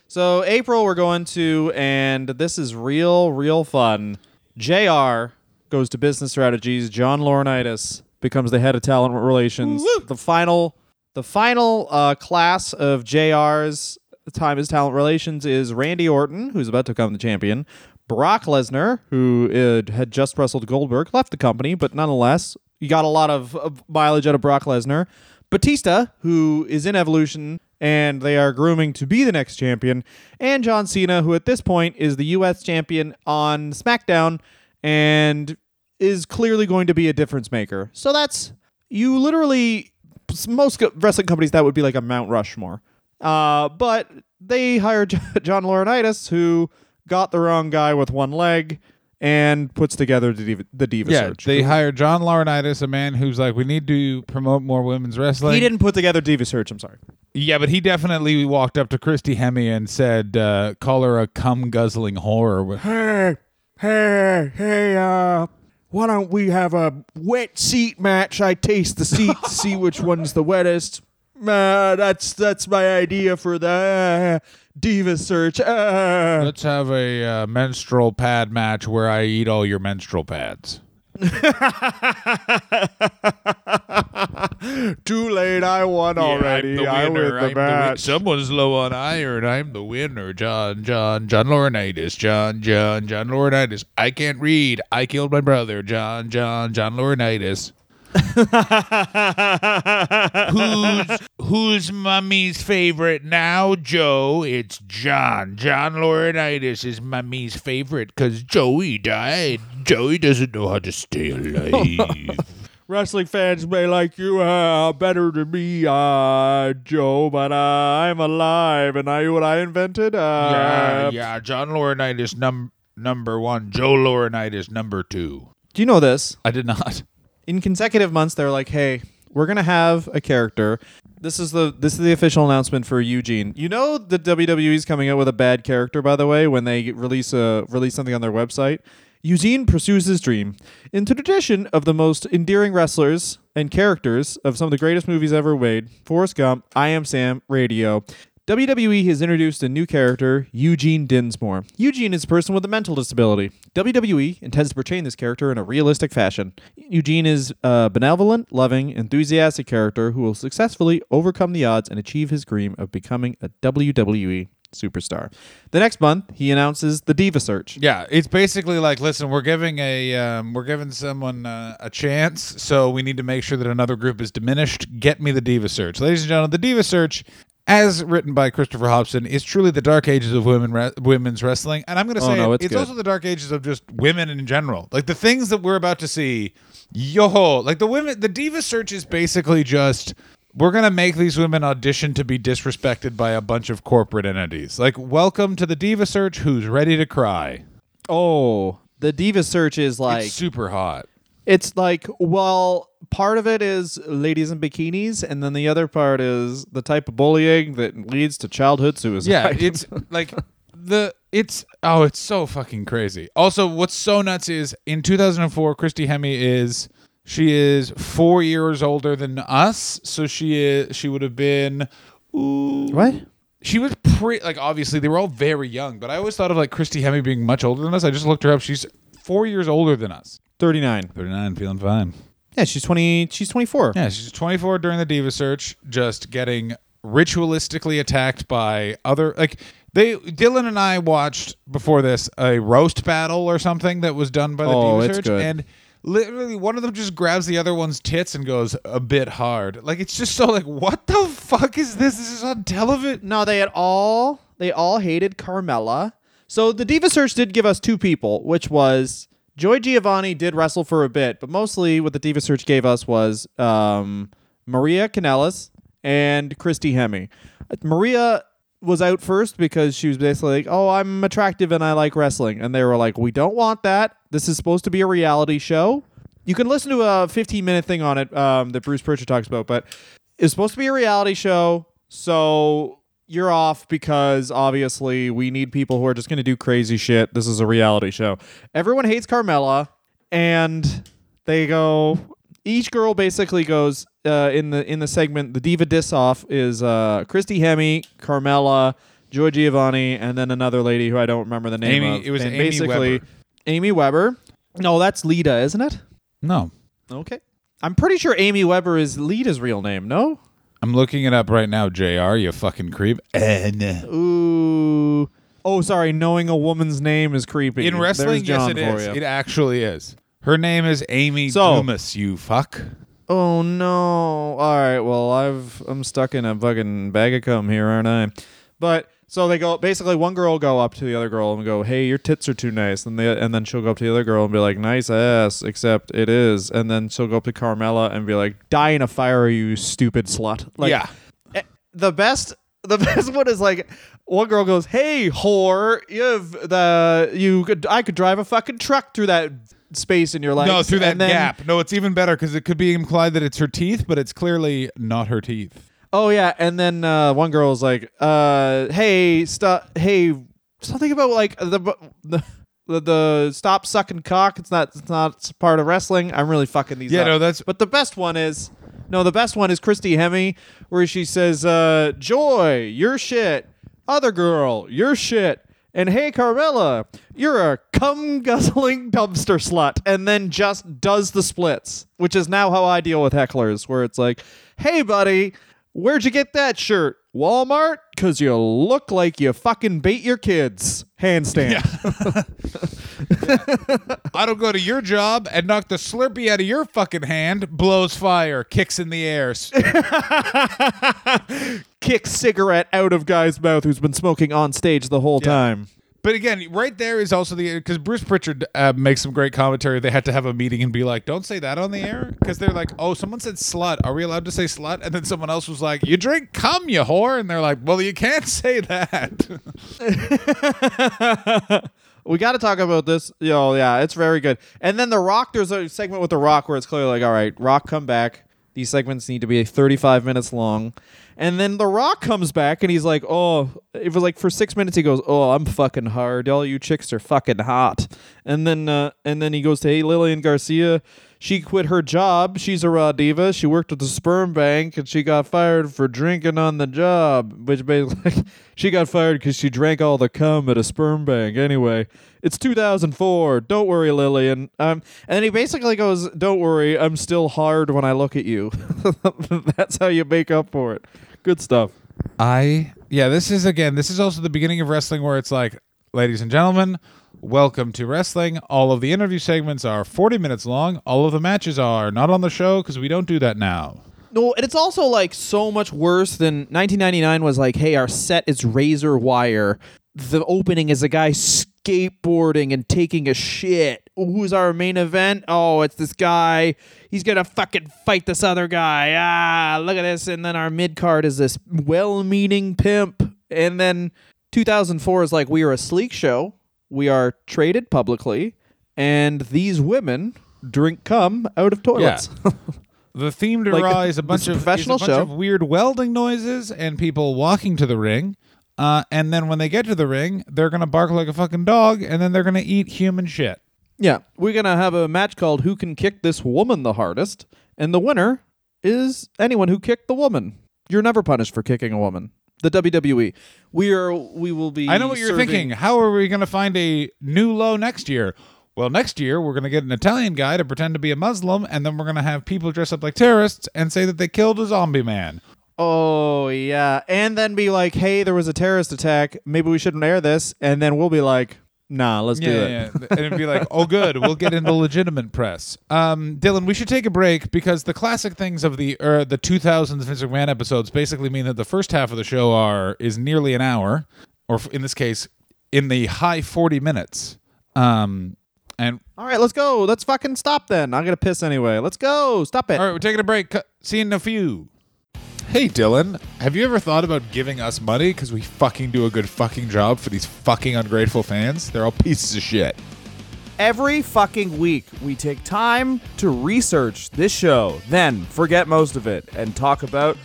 So April we're going to, and this is real, real fun. J R goes to business strategies. John Laurinaitis becomes the head of talent relations. Woo! The final, the final uh, class of J R's time as talent relations is Randy Orton, who's about to become the champion. Brock Lesnar, who uh, had just wrestled Goldberg, left the company, but nonetheless, you got a lot of uh, mileage out of Brock Lesnar. Batista, who is in Evolution, and they are grooming to be the next champion. And John Cena, who at this point is the U S champion on SmackDown and is clearly going to be a difference maker. So that's, you literally, most wrestling companies, that would be like a Mount Rushmore. Uh, but they hired John Laurinaitis, who... got the wrong guy with one leg and puts together the Diva, the diva yeah, Search. They hired John Laurinaitis, a man who's like, we need to promote more women's wrestling. He didn't put together Diva Search, I'm sorry. Yeah, but he definitely walked up to Christy Hemme and said, uh, call her a cum-guzzling whore. Hey, hey, hey, uh, why don't we have a wet seat match? I taste the seat to see which one's the wettest. Uh, that's that's my idea for the uh, Diva Search. Uh. Let's have a uh, menstrual pad match where I eat all your menstrual pads. Too late, I won yeah, already. I'm the I winner. Win the I'm match. The win- Someone's low on iron. I'm the winner. John, John, John Laurinaitis. John, John, John Laurinaitis. I can't read. I killed my brother. John, John, John Laurinaitis. who's who's mummy's favorite now, Joe? It's John. John Laurinaitis is mummy's favorite because Joey died. Joey doesn't know how to stay alive. Wrestling fans may like you uh, better than me, uh, Joe, but uh, I'm alive, and I what I invented. Uh, yeah, yeah. John Laurinaitis num- number one. Joe Laurinaitis number two. Do you know this? I did not. In consecutive months, they're like, hey, we're going to have a character. This is the this is the official announcement for Eugene. You know the W W E's coming out with a bad character, by the way, when they release a, release something on their website. Eugene pursues his dream. In the tradition of the most endearing wrestlers and characters of some of the greatest movies ever made, Forrest Gump, I Am Sam, Radio... W W E has introduced a new character, Eugene Dinsmore. Eugene is a person with a mental disability. W W E intends to portray this character in a realistic fashion. Eugene is a benevolent, loving, enthusiastic character who will successfully overcome the odds and achieve his dream of becoming a W W E superstar. The next month, he announces the Diva Search. Yeah, it's basically like, listen, we're giving a um, we're giving someone uh, a chance, so we need to make sure that another group is diminished. Get me the Diva Search. Ladies and gentlemen, the Diva Search, as written by Christopher Hobson, is truly the dark ages of women re- women's wrestling. And I'm going to say oh, no, it's, it's also the dark ages of just women in general. Like the things that we're about to see, yo, like the women, the Diva Search is basically just, we're going to make these women audition to be disrespected by a bunch of corporate entities. Like, welcome to the Diva Search. Who's ready to cry? Oh, the Diva Search is like, it's super hot. It's like, well, part of it is ladies in bikinis, and then the other part is the type of bullying that leads to childhood suicide. Yeah, it's like the it's oh, it's so fucking crazy. Also, what's so nuts is in two thousand four, Christy Hemme is she is four years older than us, so she is she would have been ooh, what? She was pretty like obviously they were all very young, but I always thought of like Christy Hemme being much older than us. I just looked her up. She's four years older than us. thirty-nine. thirty-nine, feeling fine. Yeah, she's twenty. She's twenty-four. Yeah, she's twenty-four during the Diva Search, just getting ritualistically attacked by other. Like they, Dylan and I watched before this a roast battle or something that was done by the oh, Diva Search, good. And literally one of them just grabs the other one's tits and goes a bit hard. Like it's just so like, what the fuck is this? This is on television. No, they had all they all hated Carmella. So the Diva Search did give us two people, which was. Joy Giovanni did wrestle for a bit, but mostly what the Diva Search gave us was um, Maria Kanellis and Christy Hemme. Maria was out first because she was basically like, oh, I'm attractive and I like wrestling. And they were like, we don't want that. This is supposed to be a reality show. You can listen to a fifteen-minute thing on it um, that Bruce Pritchard talks about, but it's supposed to be a reality show, so you're off because obviously we need people who are just going to do crazy shit. This is a reality show. Everyone hates Carmella, and they go. Each girl basically goes uh, in the in the segment. The Diva Diss Off is uh, Christy Hemme, Carmella, Joy Giovanni, and then another lady who I don't remember the name Amy, of. It was and Amy basically Weber. Amy Weber. No, that's Lita, isn't it? No. Okay. I'm pretty sure Amy Weber is Lita's real name. No. I'm looking it up right now, J R, you fucking creep. Ooh. Oh, sorry. Knowing a woman's name is creepy. In wrestling, yes, it is. You. It actually is. Her name is Amy so, Dumas, you fuck. Oh, no. All right. Well, I've, I'm stuck in a fucking bag of cum here, aren't I? But so they go, basically, one girl will go up to the other girl and go, hey, your tits are too nice. And, they, and then she'll go up to the other girl and be like, nice ass, except it is. And then she'll go up to Carmella and be like, die in a fire, you stupid slut. Like, yeah. The best the best one is like, one girl goes, hey, whore, you've the, you could, I could drive a fucking truck through that space in your life. No, through that then, gap. No, it's even better because it could be implied that it's her teeth, but it's clearly not her teeth. Oh, yeah, and then uh, one girl was like, uh, hey, stop, hey, something about, like, the, the the stop sucking cock, it's not it's not part of wrestling, I'm really fucking these yeah, up. No, that's... But the best one is, no, the best one is Christy Hemme, where she says, uh, Joy, you're shit, other girl, you're shit, and hey, Carmella, you're a cum-guzzling dumpster slut, and then just does the splits, which is now how I deal with hecklers, where it's like, hey, buddy, where'd you get that shirt? Walmart? Because you look like you fucking beat your kids. Handstand. Yeah. I don't go to your job and knock the Slurpee out of your fucking hand. Blows fire. Kicks in the air. Kicks cigarette out of guy's mouth who's been smoking on stage the whole yeah. time. But again, right there is also the... Because Bruce Pritchard uh, makes some great commentary. They had to have a meeting and be like, don't say that on the air. Because they're like, oh, someone said slut. Are we allowed to say slut? And then someone else was like, you drink cum, you whore. And they're like, well, you can't say that. We got to talk about this. Yo, yeah, it's very good. And then The Rock, there's a segment with The Rock where it's clearly like, all right, Rock, come back. These segments need to be thirty-five minutes long. And then The Rock comes back and he's like, oh, it was like for six minutes he goes, oh, I'm fucking hard. All you chicks are fucking hot. And then uh, and then he goes to, hey, Lillian Garcia, she quit her job. She's a raw diva. She worked at the sperm bank and she got fired for drinking on the job. Which basically, she got fired because she drank all the cum at a sperm bank. Anyway, it's two thousand four. Don't worry, Lillian. Um, and then he basically goes, don't worry, I'm still hard when I look at you. That's how you make up for it. Good stuff. I yeah, this is, again, this is also the beginning of wrestling where it's like, ladies and gentlemen, welcome to wrestling. All of the interview segments are forty minutes long. All of the matches are not on the show because we don't do that now. No, and it's also like so much worse than nineteen ninety-nine was like, hey, our set is razor wire. The opening is a guy skateboarding and taking a shit. Who's our main event? Oh, it's this guy. He's going to fucking fight this other guy. Ah, look at this. And then our mid-card is this well-meaning pimp. And then two thousand four is like, we are a sleek show. We are traded publicly. And these women drink cum out of toilets. Yeah. The theme to like, Raw is a bunch, of, professional is a bunch show. of weird welding noises and people walking to the ring. Uh, and then when they get to the ring, they're going to bark like a fucking dog, and then they're going to eat human shit. Yeah. We're going to have a match called Who Can Kick This Woman the Hardest? And the winner is anyone who kicked the woman. You're never punished for kicking a woman. The W W E. We are. We will be I know what you're serving. thinking. How are we going to find a new low next year? Well, next year, we're going to get an Italian guy to pretend to be a Muslim, and then we're going to have people dress up like terrorists and say that they killed a zombie man. Oh, yeah. And then be like, hey, there was a terrorist attack. Maybe we shouldn't air this. And then we'll be like, nah, let's yeah, do yeah, it. Yeah. And it'd be like, oh, good. We'll get into legitimate press. Um, Dylan, we should take a break because the classic things of the er, the two thousands Vince McMahon episodes basically mean that the first half of the show are is nearly an hour, or in this case, in the high forty minutes. Um And all right, let's go. Let's fucking stop then. I'm going to piss anyway. Let's go. Stop it. All right, we're taking a break. Cu- See you in a few. Hey, Dylan. Have you ever thought about giving us money because we fucking do a good fucking job for these fucking ungrateful fans? They're all pieces of shit. Every fucking week, we take time to research this show, then forget most of it and talk about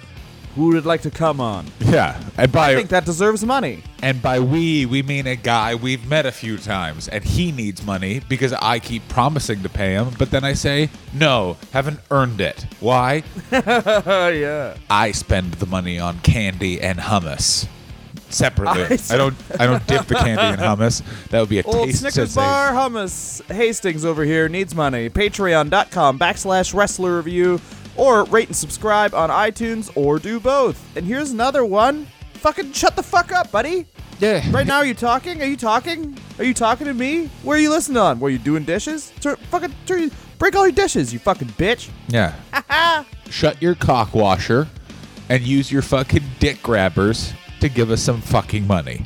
who would like to come on. Yeah. And by, I think that deserves money. And by we, we mean a guy we've met a few times, and he needs money because I keep promising to pay him, but then I say, no, haven't earned it. Why? Yeah. I spend the money on candy and hummus. Separately. I, I don't I don't dip the candy in hummus. That would be a Old taste Snickers sensation. Bar hummus. Hastings over here needs money. Patreon.com backslash wrestler review. Or rate and subscribe on iTunes, or do both. And here's another one. Fucking shut the fuck up, buddy. Yeah. Right now, are you talking? Are you talking? Are you talking to me? Where are you listening on? Were you doing dishes? Tur- fucking tur- break all your dishes, you fucking bitch. Yeah. Shut your cock washer and use your fucking dick grabbers to give us some fucking money.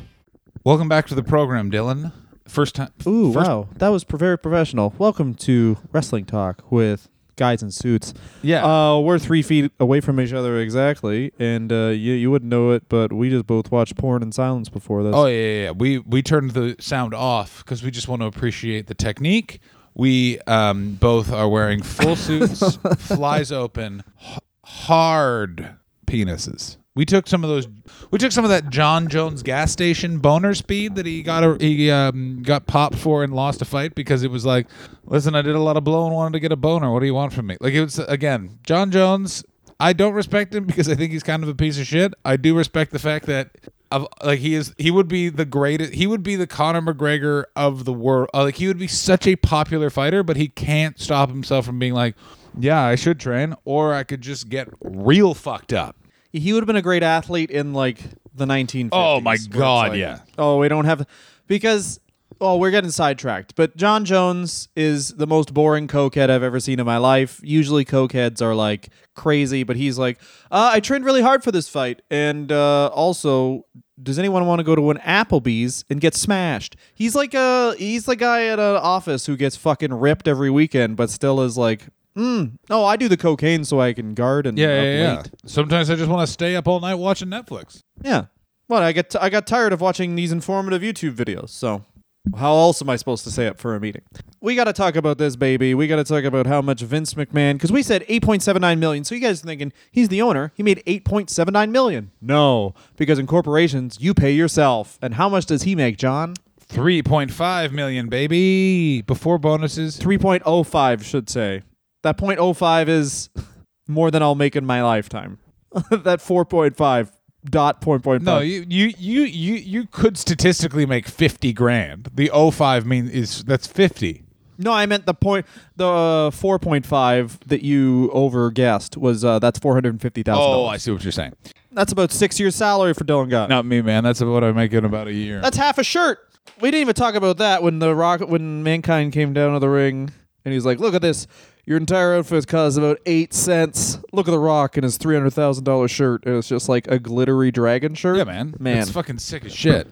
Welcome back to the program, Dylan. First time. Ooh, first- wow. That was very professional. Welcome to Wrestling Talk with guys in suits. Yeah. Uh, we're three feet away from each other exactly, and uh, you you wouldn't know it, but we just both watched porn in silence before this. Oh yeah, yeah. yeah. We we turned the sound off because we just want to appreciate the technique. We um, both are wearing full suits, flies open, h- hard penises. We took some of those. We took some of that John Jones gas station boner speed that he got. A, he um, got popped for and lost a fight because it was like, listen, I did a lot of blow and wanted to get a boner. What do you want from me? Like it was again, John Jones. I don't respect him because I think he's kind of a piece of shit. I do respect the fact that, of, like he is, he would be the greatest. He would be the Conor McGregor of the world. Uh, like he would be such a popular fighter, but he can't stop himself from being like, yeah, I should train, or I could just get real fucked up. He would have been a great athlete in, like, the nineteen fifties. Oh, my God, like, yeah. Oh, we don't have... Because, oh, we're getting sidetracked. But John Jones is the most boring cokehead I've ever seen in my life. Usually cokeheads are, like, crazy, but he's like, uh, I trained really hard for this fight. And uh, also, does anyone want to go to an Applebee's and get smashed? He's like a he's the guy at an office who gets fucking ripped every weekend, but still is, like... Mm. No, I do the cocaine so I can guard and yeah, up yeah, late. Yeah. Sometimes I just want to stay up all night watching Netflix. Yeah. Well, I get t- I got tired of watching these informative YouTube videos, so how else am I supposed to stay up for a meeting? We got to talk about this, baby. We got to talk about how much Vince McMahon, because we said eight point seven nine million dollars, so you guys are thinking, he's the owner. He made eight point seven nine million dollars. No, because in corporations, you pay yourself. And how much does he make, John? three point five million dollars, baby. Before bonuses. three point oh five, should say. That point oh five is more than I'll make in my lifetime. That four point five dot point point. No, you, you you you you could statistically make fifty grand. The oh five mean is that's fifty. No, I meant the point the uh, four point five that you over guessed was uh, that's four hundred fifty thousand dollars. Oh, I see what you're saying. That's about six years' salary for Dylan Gott. Not me, man. That's what I make in about a year. That's half a shirt. We didn't even talk about that when the Rock, when Mankind came down to the ring, and he's like, "Look at this. Your entire outfit costs about eight cents. Look at The Rock in his three hundred thousand dollar shirt. It's just like a glittery dragon shirt." Yeah, man. Man, it's fucking sick as shit.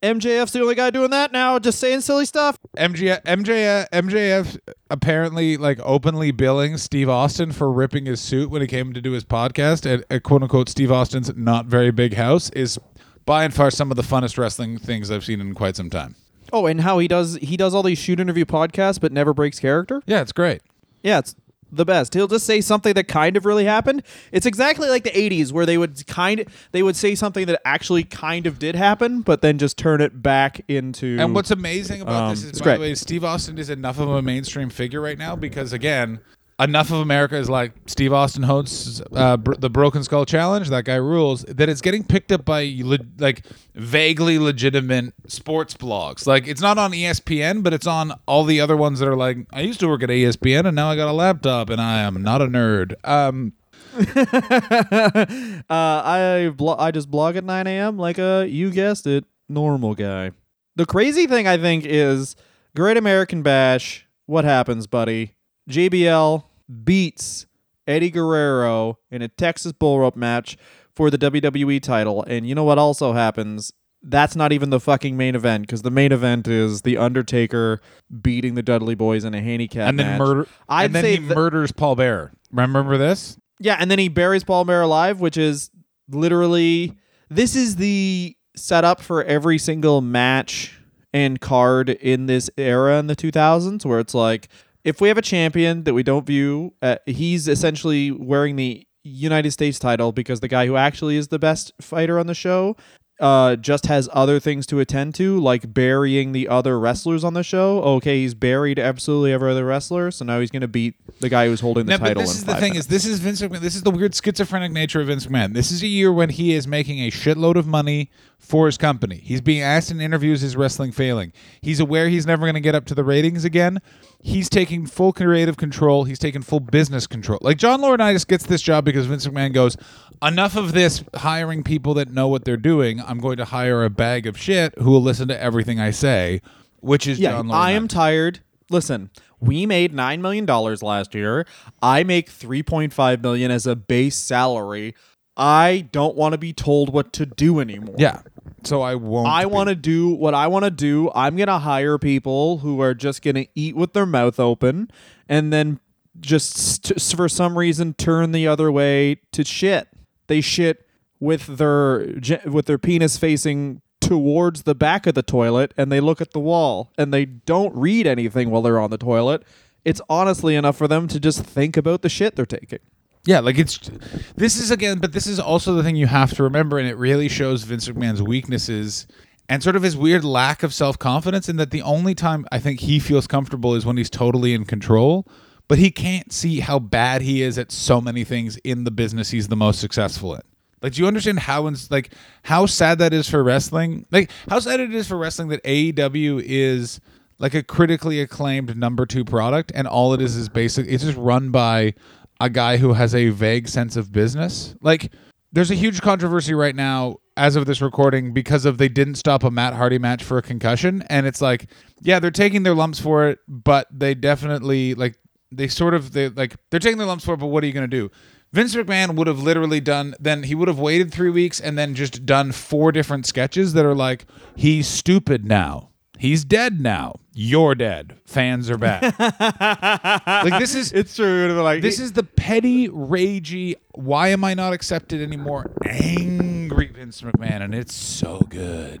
M J F's the only guy doing that now, just saying silly stuff. M J F, M J F, M J F apparently like openly billing Steve Austin for ripping his suit when he came to do his podcast at, at quote unquote Steve Austin's not very big house is by and far some of the funnest wrestling things I've seen in quite some time. Oh, and how he does he does all these shoot interview podcasts but never breaks character? Yeah, it's great. Yeah, it's the best. He'll just say something that kind of really happened. It's exactly like the eighties where they would kind of, they would say something that actually kind of did happen, but then just turn it back into. And what's amazing about um, this is, by great. the way, Steve Austin is enough of a mainstream figure right now because, again, enough of America is like Steve Austin hosts uh, br- the Broken Skull Challenge. That guy rules. That it's getting picked up by le- like vaguely legitimate sports blogs. Like it's not on E S P N, but it's on all the other ones that are like, I used to work at E S P N and now I got a laptop and I am not a nerd. Um, uh, I blo- I just blog at nine a.m. like a, you guessed it, normal guy. The crazy thing I think is Great American Bash. What happens, buddy? J B L beats Eddie Guerrero in a Texas bull rope match for the W W E title. And you know what also happens? That's not even the fucking main event, because the main event is The Undertaker beating the Dudley Boys in a handicap and then match. Murder- I'd and then say he th- murders Paul Bearer. Remember this? Yeah, and then he buries Paul Bearer alive, which is literally... This is the setup for every single match and card in this era in the two thousands, where it's like... If we have a champion that we don't view, uh, he's essentially wearing the United States title because the guy who actually is the best fighter on the show uh, just has other things to attend to, like burying the other wrestlers on the show. Okay, he's buried absolutely every other wrestler, so now he's going to beat the guy who's holding the now, title. But this in is five the thing minutes. is this is Vince McMahon. This is the weird schizophrenic nature of Vince McMahon. This is a year when he is making a shitload of money for his company. He's being asked in interviews, is wrestling failing? He's aware he's never going to get up to the ratings again. He's taking full creative control. He's taking full business control. Like, John Laurinaitis gets this job because Vince McMahon goes, enough of this hiring people that know what they're doing. I'm going to hire a bag of shit who will listen to everything I say, which is yeah, John Laurinaitis. I am tired. Listen, we made nine million dollars last year. I make three point five million dollars as a base salary. I don't want to be told what to do anymore. Yeah. So I won't. I want to do what I want to do. I'm going to hire people who are just going to eat with their mouth open and then just st- for some reason turn the other way to shit. They shit with their with their penis facing towards the back of the toilet, and they look at the wall and they don't read anything while they're on the toilet. It's honestly enough for them to just think about the shit they're taking. Yeah, like it's, this is again, but this is also the thing you have to remember, and it really shows Vince McMahon's weaknesses and sort of his weird lack of self-confidence, in that the only time I think he feels comfortable is when he's totally in control, but he can't see how bad he is at so many things in the business he's the most successful in. Like, do you understand how, like, how sad that is for wrestling? Like, how sad it is for wrestling that A E W is... like a critically acclaimed number two product, and all it is is basic. It's just run by a guy who has a vague sense of business. Like, there's a huge controversy right now as of this recording because of they didn't stop a Matt Hardy match for a concussion, and it's like, yeah, they're taking their lumps for it, but they definitely like they sort of they like they're taking their lumps for it. But what are you going to do? Vince McMahon would have literally done, then he would have waited three weeks and then just done four different sketches that are like, he's stupid now. He's dead now. You're dead. Fans are back. Like this is it's true. Like, this is the petty, ragey, why am I not accepted anymore? Angry Vince McMahon, and it's so good.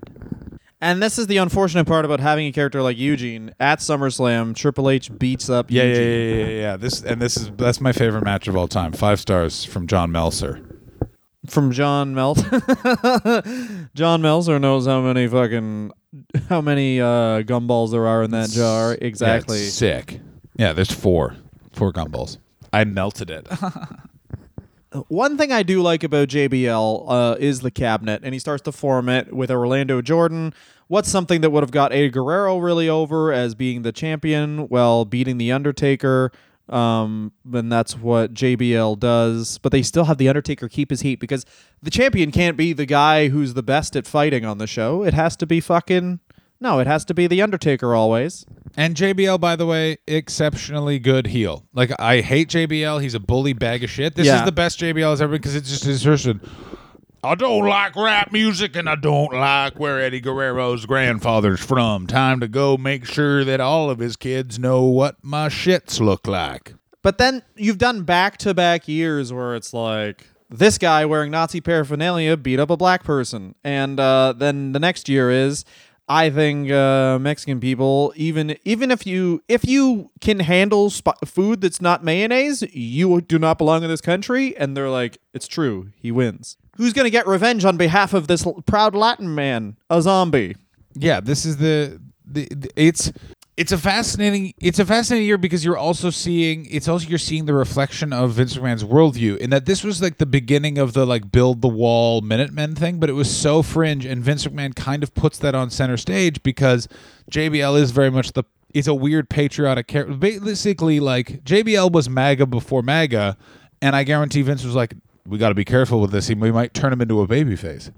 And this is the unfortunate part about having a character like Eugene at SummerSlam. Triple H beats up yeah, Eugene. Yeah, yeah, yeah, yeah. This and this is that's my favorite match of all time. Five stars from John Meltzer. From John Meltzer. John Meltzer knows how many fucking how many uh, gumballs there are in that jar. Exactly. Yeah, sick. Yeah, there's four. Four gumballs. I melted it. One thing I do like about J B L uh, is the cabinet, and he starts to form it with Orlando Jordan. What's something that would have got Eddie Guerrero really over as being the champion? Well, beating The Undertaker. Um, and that's what J B L does. But they still have The Undertaker keep his heat because the champion can't be the guy who's the best at fighting on the show. It has to be fucking... No, it has to be The Undertaker always. And J B L, by the way, exceptionally good heel. Like, I hate J B L. He's a bully bag of shit. This yeah. is the best J B L has ever been because it's just his person. I don't like rap music and I don't like where Eddie Guerrero's grandfather's from. Time to go make sure that all of his kids know what my shits look like. But then you've done back-to-back years where it's like, this guy wearing Nazi paraphernalia beat up a black person. And uh, then the next year is... I think uh, Mexican people, even even if you if you can handle sp- food that's not mayonnaise, you do not belong in this country. And they're like, it's true. He wins. Who's going to get revenge on behalf of this l- proud Latin man? A zombie. Yeah, this is the, the, the it's it's a fascinating it's a fascinating year because you're also seeing it's also you're seeing the reflection of Vince McMahon's worldview in that this was like the beginning of the like build the wall Minutemen thing, but it was so fringe, and Vince McMahon kind of puts that on center stage because J B L is very much the it's a weird patriotic character. Basically, like J B L was MAGA before MAGA, and I guarantee Vince was like, we got to be careful with this. We might turn him into a babyface.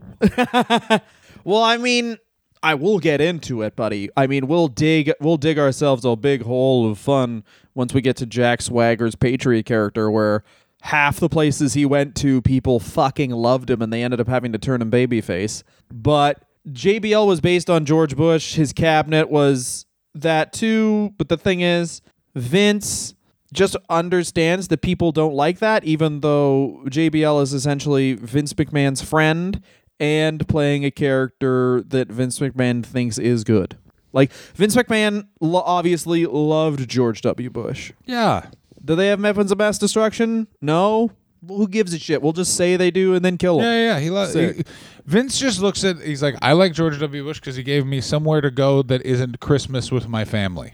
Well, I mean. I will get into it, buddy. I mean, we'll dig we'll dig ourselves a big hole of fun once we get to Jack Swagger's Patriot character, where half the places he went to, people fucking loved him, and they ended up having to turn him babyface. But J B L was based on George Bush. His cabinet was that too. But the thing is, Vince just understands that people don't like that, even though J B L is essentially Vince McMahon's friend. And playing a character that Vince McMahon thinks is good. Like, Vince McMahon lo- obviously loved George W. Bush. Yeah. Do they have weapons of mass destruction? No. Who gives a shit? We'll just say they do and then kill them. Yeah, yeah. He loves it. Vince just looks at, he's like, I like George W. Bush because he gave me somewhere to go that isn't Christmas with my family.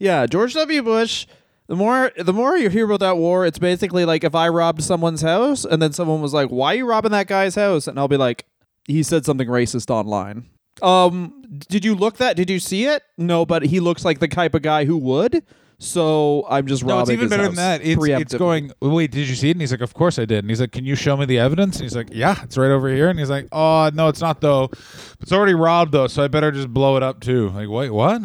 Yeah, George W. Bush... The more the more you hear about that war, it's basically like if I robbed someone's house and then someone was like, why are you robbing that guy's house? And I'll be like, he said something racist online. Um, did you look that? Did you see it? No, but he looks like the type of guy who would. So I'm just robbing his house. No, it's even better than that. It's, it's going, wait, did you see it? And he's like, of course I did. And he's like, can you show me the evidence? And he's like, yeah, it's right over here. And he's like, oh, no, it's not though. It's already robbed though, so I better just blow it up too. Like, wait, what?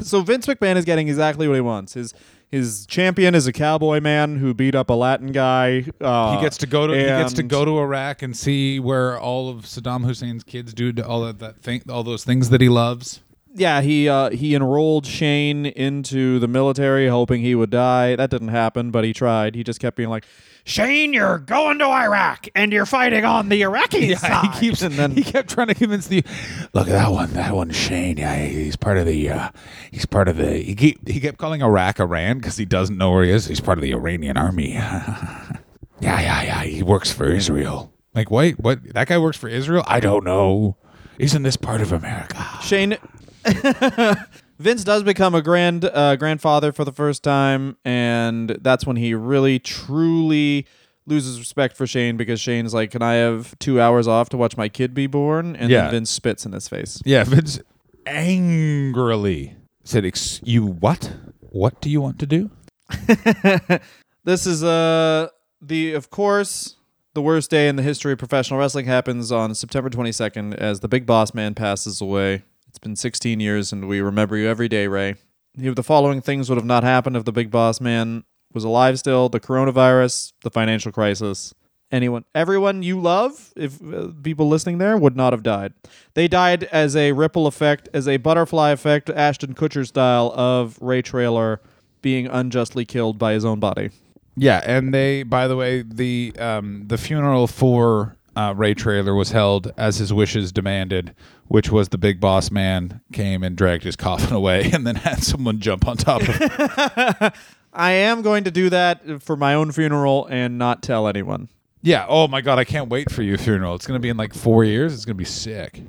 So Vince McMahon is getting exactly what he wants. His his champion is a cowboy man who beat up a Latin guy. Uh, he gets to go to he gets to go to Iraq and see where all of Saddam Hussein's kids do to all that, that thing, all those things that he loves. Yeah, he uh, he enrolled Shane into the military, hoping he would die. That didn't happen, but he tried. He just kept being like, Shane, you're going to Iraq, and you're fighting on the Iraqi yeah, side. He keeps, and then he kept trying to convince the. Look at that one, that one, Shane. Yeah, he's part of the. Uh, he's part of the. He kept, he kept calling Iraq Iran because he doesn't know where he is. He's part of the Iranian army. yeah, yeah, yeah. He works for Israel. Like, wait, what? That guy works for Israel? I don't know. Isn't this part of America? Shane. Vince does become a grand uh, grandfather for the first time, and that's when he really truly loses respect for Shane because Shane's like, can I have two hours off to watch my kid be born? And yeah. then Vince spits in his face. Yeah, Vince angrily said, Ex- you what? What do you want to do? This is, uh, the of course, the worst day in the history of professional wrestling happens on September twenty-second as the Big Boss Man passes away. It's been sixteen years, and we remember you every day, Ray. The following things would have not happened if the Big Boss Man was alive still: the coronavirus, the financial crisis. Anyone, everyone you love, if uh, people listening there, would not have died. They died as a ripple effect, as a butterfly effect, Ashton Kutcher style, of Ray Traylor being unjustly killed by his own body. Yeah, and they, by the way, the um, the funeral for... Uh, Ray Traylor was held as his wishes demanded, which was the Big Boss Man came and dragged his coffin away and then had someone jump on top of him. I am going to do that for my own funeral and not tell anyone. Yeah. Oh, my God. I can't wait for your funeral. It's going to be in like four years. It's going to be sick.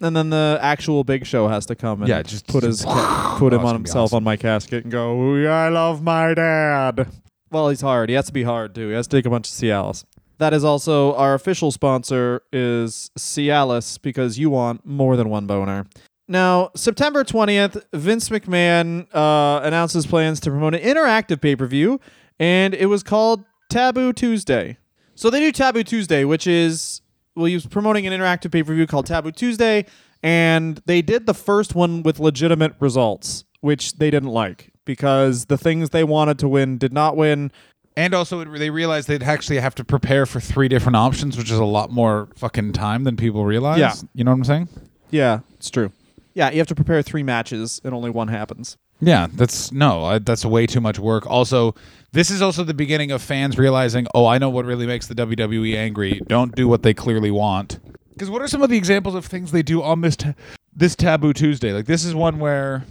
And then the actual Big Show has to come and yeah, just put, his, ca- put him oh, on himself awesome. on my casket and go, I love my dad. Well, he's hard. He has to be hard, too. He has to take a bunch of Cialis. That is also our official sponsor is Cialis, because you want more than one boner. Now, September twentieth, Vince McMahon uh, announces plans to promote an interactive pay-per-view, and it was called Taboo Tuesday. So they do Taboo Tuesday, which is, well, he was promoting an interactive pay-per-view called Taboo Tuesday, and they did the first one with legitimate results, which they didn't like, because the things they wanted to win did not win. And also, it, they realized they'd actually have to prepare for three different options, which is a lot more fucking time than people realize. Yeah. You know what I'm saying? Yeah, it's true. Yeah, you have to prepare three matches, and only one happens. Yeah, that's no, I, that's way too much work. Also, this is also the beginning of fans realizing, oh, I know what really makes the W W E angry. Don't do what they clearly want. Because what are some of the examples of things they do on this ta- this Taboo Tuesday? Like, this is one where,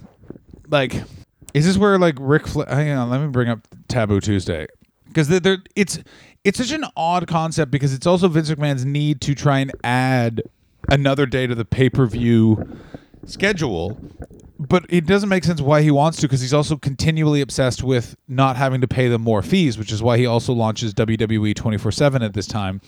like, is this where like Ric Flair? Hang on, let me bring up Taboo Tuesday. Because they're it's it's such an odd concept, because it's also Vince McMahon's need to try and add another day to the pay-per-view schedule, but it doesn't make sense why he wants to, because he's also continually obsessed with not having to pay them more fees, which is why he also launches W W E twenty-four seven at this time.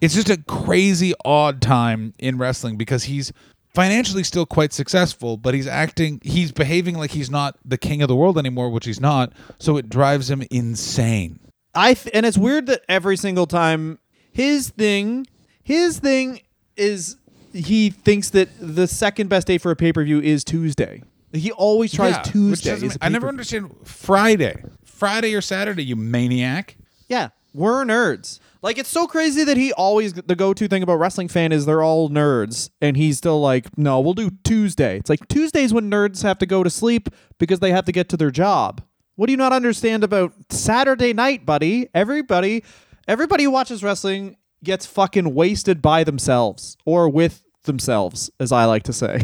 It's just a crazy odd time in wrestling, because he's financially still quite successful, but he's acting he's behaving like he's not the king of the world anymore, which he's not, so it drives him insane. I th- and it's weird that every single time his thing his thing is he thinks that the second best day for a pay-per-view is Tuesday. He always tries yeah, Tuesday. Is I never understand Friday. Friday or Saturday, you maniac. Yeah, we're nerds. Like, it's so crazy that he always, the go-to thing about wrestling fan is they're all nerds. And he's still like, no, we'll do Tuesday. It's like, Tuesday's when nerds have to go to sleep because they have to get to their job. What do you not understand about Saturday night, buddy? Everybody, everybody who watches wrestling gets fucking wasted by themselves, or with themselves, as I like to say,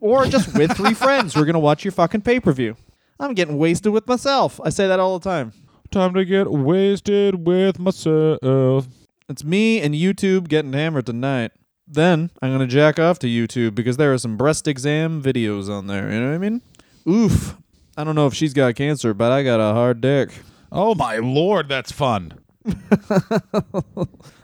or just with three friends. We're going to watch your fucking pay-per-view. I'm getting wasted with myself. I say that all the time. Time to get wasted with myself. It's me and YouTube getting hammered tonight. Then I'm going to jack off to YouTube because there are some breast exam videos on there. You know what I mean? Oof. I don't know if she's got cancer, but I got a hard dick. Oh my Lord, that's fun.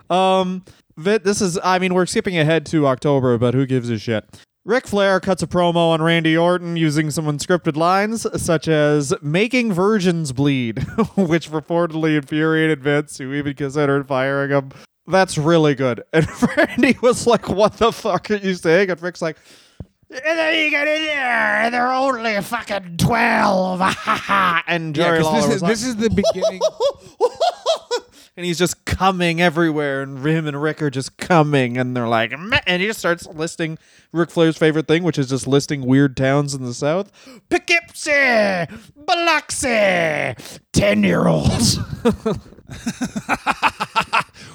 um, this is, I mean, we're skipping ahead to October, but who gives a shit? Ric Flair cuts a promo on Randy Orton using some unscripted lines, such as making virgins bleed, which reportedly infuriated Vince, who even considered firing him. That's really good. And Randy was like, what the fuck are you saying? And Ric's like, and then you get in there, and they're only fucking twelve. And Jerry yeah, Lawler this is, was like, this is the beginning. And he's just coming everywhere, and him and Rick are just coming, and they're like, meh. And he just starts listing Ric Flair's favorite thing, which is just listing weird towns in the South. Poughkeepsie, Biloxi, ten-year-olds.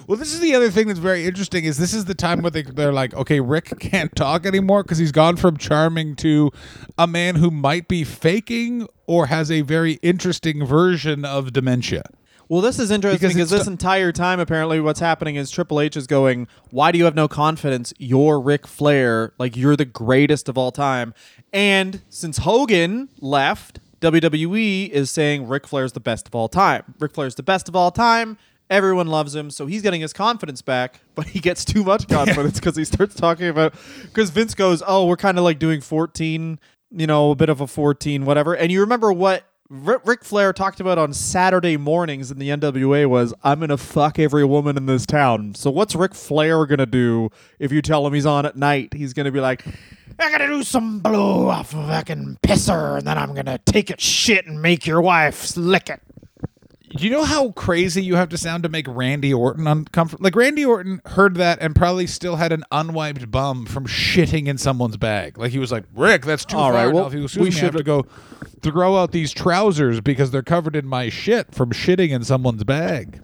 Well, this is the other thing that's very interesting, is this is the time where they, they're like, okay, Rick can't talk anymore because he's gone from charming to a man who might be faking or has a very interesting version of dementia. Well, this is interesting because, because this t- entire time, apparently, what's happening is Triple H is going, why do you have no confidence? You're Ric Flair. Like, you're the greatest of all time. And since Hogan left, W W E is saying Ric Flair's the best of all time. Ric Flair's the best of all time. Everyone loves him, so he's getting his confidence back, but he gets too much confidence because he starts talking about... Because Vince goes, oh, we're kind of like doing fourteen, you know, a bit of a fourteen, whatever. And you remember what... R- Ric Flair talked about on Saturday mornings in the N W A was, I'm going to fuck every woman in this town. So what's Ric Flair going to do if you tell him he's on at night? He's going to be like, I'm going to do some blow off of fucking pisser, and then I'm going to take it shit and make your wife lick it. You know how crazy you have to sound to make Randy Orton uncomfortable? Like, Randy Orton heard that and probably still had an unwiped bum from shitting in someone's bag. Like, he was like, Rick, that's too all far. Right, well, he was, we should have to go throw out these trousers because they're covered in my shit from shitting in someone's bag.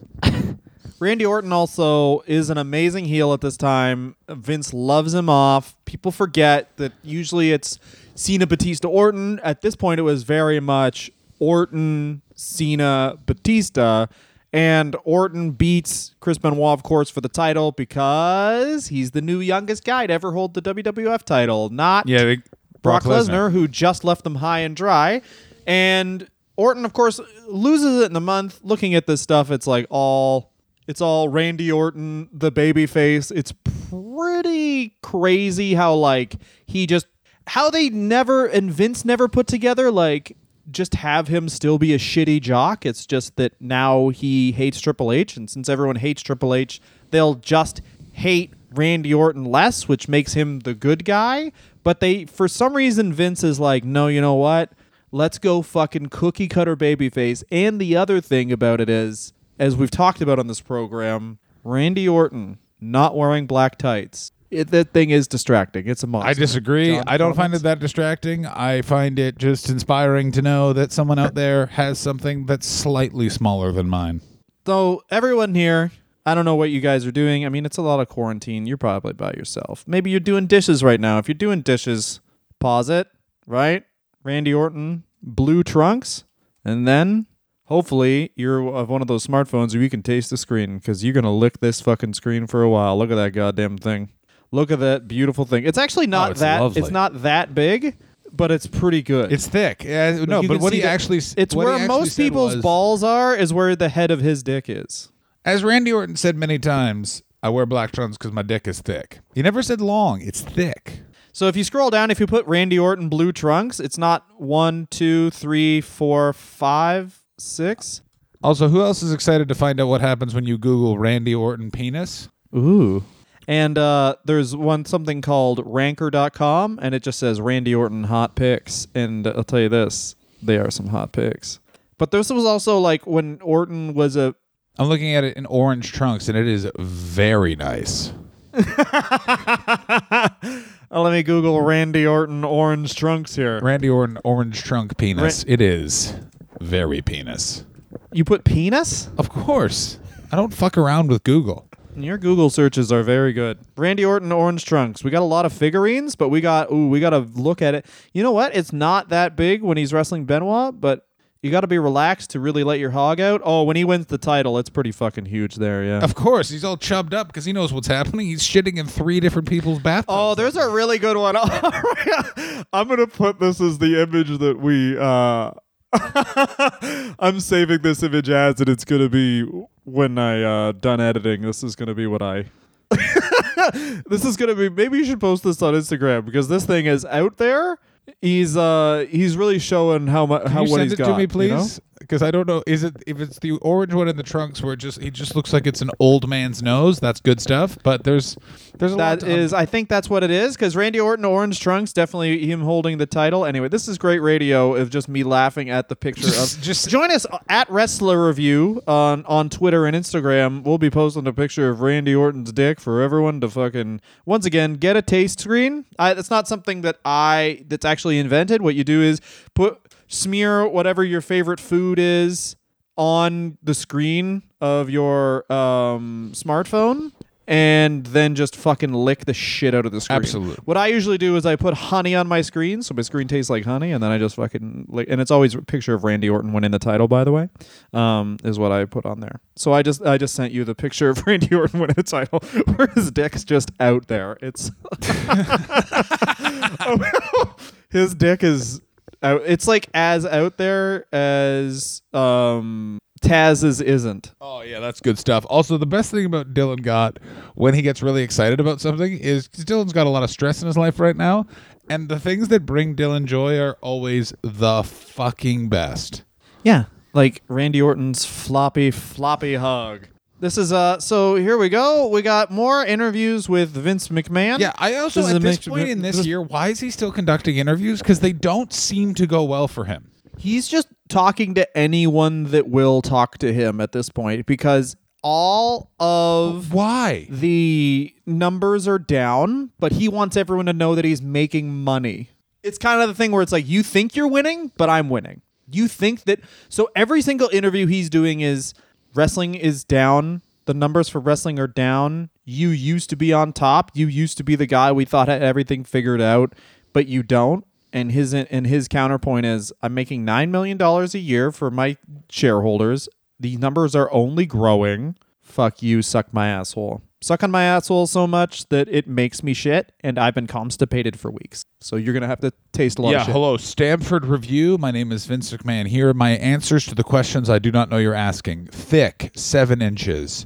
Randy Orton also is an amazing heel at this time. Vince loves him off. People forget that usually it's Cena, Batista, Orton. At this point, it was very much Orton, Cena, Batista, and Orton beats Chris Benoit, of course, for the title because he's the new youngest guy to ever hold the W W F title, not yeah, they, Brock, Brock Lesnar, Lesnar, who just left them high and dry. And Orton, of course, loses it in the month. Looking at this stuff, it's like all it's all Randy Orton, the babyface. It's pretty crazy how like he just how they never, and Vince never put together, like, just have him still be a shitty jock. It's just that now he hates Triple H, and since everyone hates Triple H, they'll just hate Randy Orton less, which makes him the good guy. But they, for some reason, Vince is like, no, you know what? Let's go fucking cookie cutter babyface. And the other thing about it is, as we've talked about on this program, Randy Orton not wearing black tights. It, that thing is distracting. It's a monster. I disagree. John I don't Thomas. find it that distracting. I find it just inspiring to know that someone out there has something that's slightly smaller than mine. So everyone here, I don't know what you guys are doing. I mean, it's a lot of quarantine. You're probably by yourself. Maybe you're doing dishes right now. If you're doing dishes, pause it, right? Randy Orton, blue trunks, and then hopefully you're of one of those smartphones where you can taste the screen, because you're going to lick this fucking screen for a while. Look at that goddamn thing. Look at that beautiful thing. It's actually not oh, it's that lovely. It's not that big, but it's pretty good. It's thick. Yeah, like no, but what he actually It's what where most people's was, balls are is where the head of his dick is. As Randy Orton said many times, I wear black trunks because my dick is thick. He never said long. It's thick. So if you scroll down, if you put Randy Orton blue trunks, it's not one, two, three, four, five, six. Also, who else is excited to find out what happens when you Google Randy Orton penis? Ooh. And uh, there's one something called ranker dot com, and it just says Randy Orton hot pics. And I'll tell you this, they are some hot pics. But this was also like when Orton was a... I'm looking at it in orange trunks, and it is very nice. Let me Google Randy Orton orange trunks here. Randy Orton orange trunk penis. Ran- it is very penis. You put penis? Of course. I don't fuck around with Google. Your Google searches are very good. Randy Orton orange trunks. We got a lot of figurines, but we got ooh, we got to look at it. You know what? It's not that big when he's wrestling Benoit, but you got to be relaxed to really let your hog out. Oh, when he wins the title, it's pretty fucking huge there, yeah. Of course, he's all chubbed up because he knows what's happening. He's shitting in three different people's bathrooms. Oh, there's a really good one. I'm going to put this as the image that we... Uh... I'm saving this image as, and it's going to be... When I uh, done editing, this is going to be what I... this is going to be... Maybe you should post this on Instagram, because this thing is out there. He's uh he's really showing how much how what he's got. Can you send it to me, please? Because you know? I don't know. Is it if it's the orange one in the trunks where it just he just looks like it's an old man's nose? That's good stuff. But there's there's a that lot is un- I think that's what it is. Because Randy Orton orange trunks, definitely him holding the title. Anyway, this is great radio of just me laughing at the picture just, of. Just join us at Wrestler Review on on Twitter and Instagram. We'll be posting a picture of Randy Orton's dick for everyone to fucking once again get a taste screen. I, that's not something that I that's actually. Actually invented. What you do is put smear whatever your favorite food is on the screen of your um, smartphone, and then just fucking lick the shit out of the screen. Absolutely. What I usually do is I put honey on my screen, so my screen tastes like honey, and then I just fucking lick. And it's always a picture of Randy Orton winning the title. By the way, um, is what I put on there. So I just I just sent you the picture of Randy Orton winning the title, where his dick's just out there. It's. oh, His dick is, out, it's like as out there as um, Taz's isn't. Oh, yeah, that's good stuff. Also, the best thing about Dylan Gott when he gets really excited about something is Dylan's got a lot of stress in his life right now. And the things that bring Dylan joy are always the fucking best. Yeah, like Randy Orton's floppy, floppy hug. This is uh. So here we go. We got more interviews with Vince McMahon. Yeah, I also this at this Mc- point in this year, why is he still conducting interviews? Because they don't seem to go well for him. He's just talking to anyone that will talk to him at this point, because all of why the numbers are down, but he wants everyone to know that he's making money. It's kind of the thing where it's like, you think you're winning, but I'm winning. You think that so every single interview he's doing is. Wrestling is down. The numbers for wrestling are down. You used to be on top. You used to be the guy we thought had everything figured out, but you don't. And his and his counterpoint is, I'm making nine million dollars a year for my shareholders. The numbers are only growing. Fuck you, suck my asshole. Suck on my asshole so much that it makes me shit, and I've been constipated for weeks. So you're going to have to taste a lot yeah, of shit. Yeah, hello, Stamford Review. My name is Vince McMahon. Here are my answers to the questions I do not know you're asking. Thick, seven inches.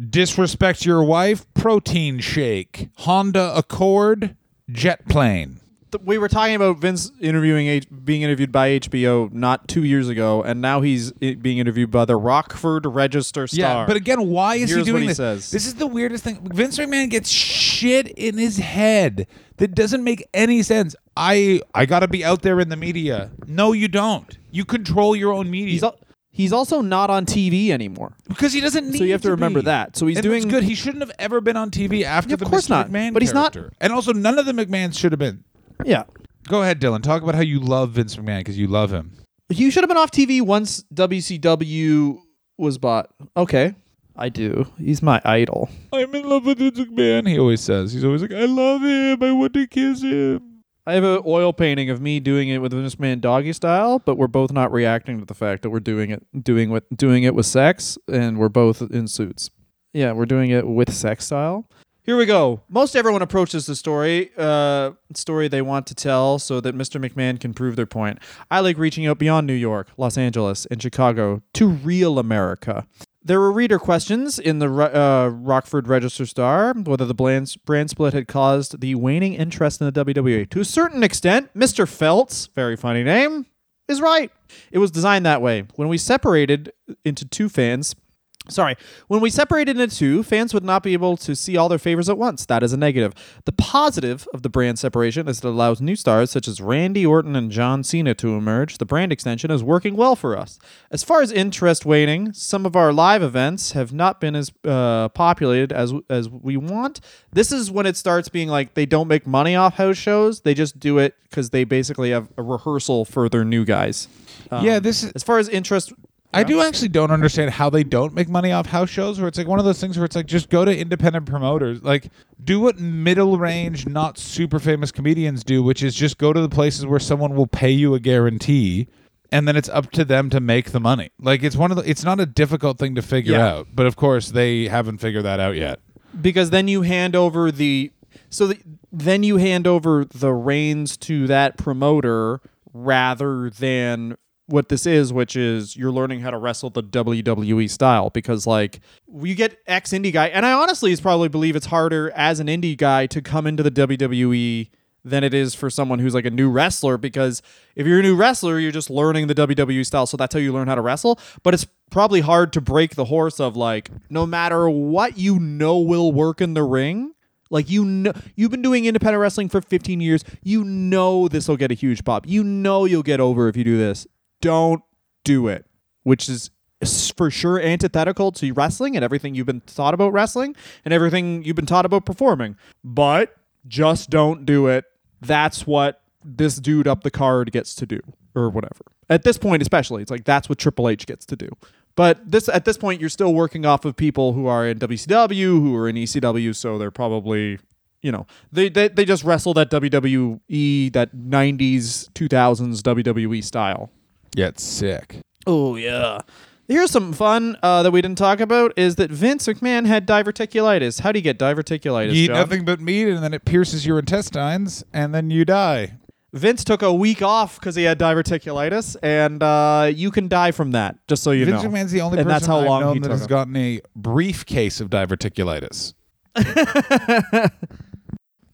Disrespect Your Wife, Protein Shake, Honda Accord, Jet Plane. We were talking about Vince interviewing H- being interviewed by H B O not two years ago, and now he's being interviewed by the Rockford Register Star. Yeah, but again, why is Here's he doing he this? Says. This is the weirdest thing. Vince McMahon gets shit in his head that doesn't make any sense. I I gotta be out there in the media. No, you don't. You control your own media. He's all- He's also not on T V anymore. Because he doesn't need to So you have to, to remember be. that. So he's and doing... good. He shouldn't have ever been on T V after yeah, the Mister Not. McMahon But character. He's not... And also, none of the McMahons should have been. Yeah. Go ahead, Dylan. Talk about how you love Vince McMahon because you love him. You should have been off T V once W C W was bought. Okay. I do. He's my idol. I'm in love with Vince McMahon, he always says. He's always like, I love him. I want to kiss him. I have an oil painting of me doing it with Vince McMahon doggy style, but we're both not reacting to the fact that we're doing it doing with doing it with sex, and we're both in suits. Yeah, we're doing it with sex style. Here we go. Most everyone approaches the story uh, story they want to tell so that Mister McMahon can prove their point. I like reaching out beyond New York, Los Angeles, and Chicago to real America. There were reader questions in the uh, Rockford Register Star whether the brand split had caused the waning interest in the W W E. To a certain extent, Mister Phelps, very funny name, is right. It was designed that way. When we separated into two fans, sorry, when we separated into two, fans would not be able to see all their favors at once. That is a negative. The positive of the brand separation is it allows new stars such as Randy Orton and John Cena to emerge. The brand extension is working well for us. As far as interest waning, some of our live events have not been as uh, populated as as we want. This is when it starts being like they don't make money off house shows. They just do it because they basically have a rehearsal for their new guys. Um, yeah, this is- as far as interest... I do actually don't understand how they don't make money off house shows where it's like one of those things where it's like just go to independent promoters. Like do what middle range, not super famous comedians do, which is just go to the places where someone will pay you a guarantee and then it's up to them to make the money. Like it's one of the, it's not a difficult thing to figure yeah. out, but of course they haven't figured that out yet. Because then you hand over the so the, then you hand over the reins to that promoter rather than what this is, which is you're learning how to wrestle the W W E style, because like you get ex indie guy, and I honestly probably believe it's harder as an indie guy to come into the W W E than it is for someone who's like a new wrestler, because if you're a new wrestler, you're just learning the W W E style, so that's how you learn how to wrestle. But it's probably hard to break the horse of like, no matter what you know will work in the ring, like you know, you've been doing independent wrestling for fifteen years, you know this will get a huge pop, you know you'll get over if you do this. Don't do it, which is for sure antithetical to wrestling and everything you've been taught about wrestling and everything you've been taught about performing. But just don't do it. That's what this dude up the card gets to do, or whatever. At this point, especially, it's like that's what Triple H gets to do. But this at this point, you're still working off of people who are in W C W, who are in E C W, so they're probably... You know, they, they they just wrestle that W W E, that nineties, two thousands W W E style. Yeah, it's sick. Oh, yeah. Here's something fun uh, that we didn't talk about, is that Vince McMahon had diverticulitis. How do you get diverticulitis, You eat John? Nothing but meat, and then it pierces your intestines, and then you die. Vince took a week off because he had diverticulitis, and uh, you can die from that, just so you Vince know. Vince McMahon's the only and person that's how long I've known that has him. gotten a brief case of diverticulitis.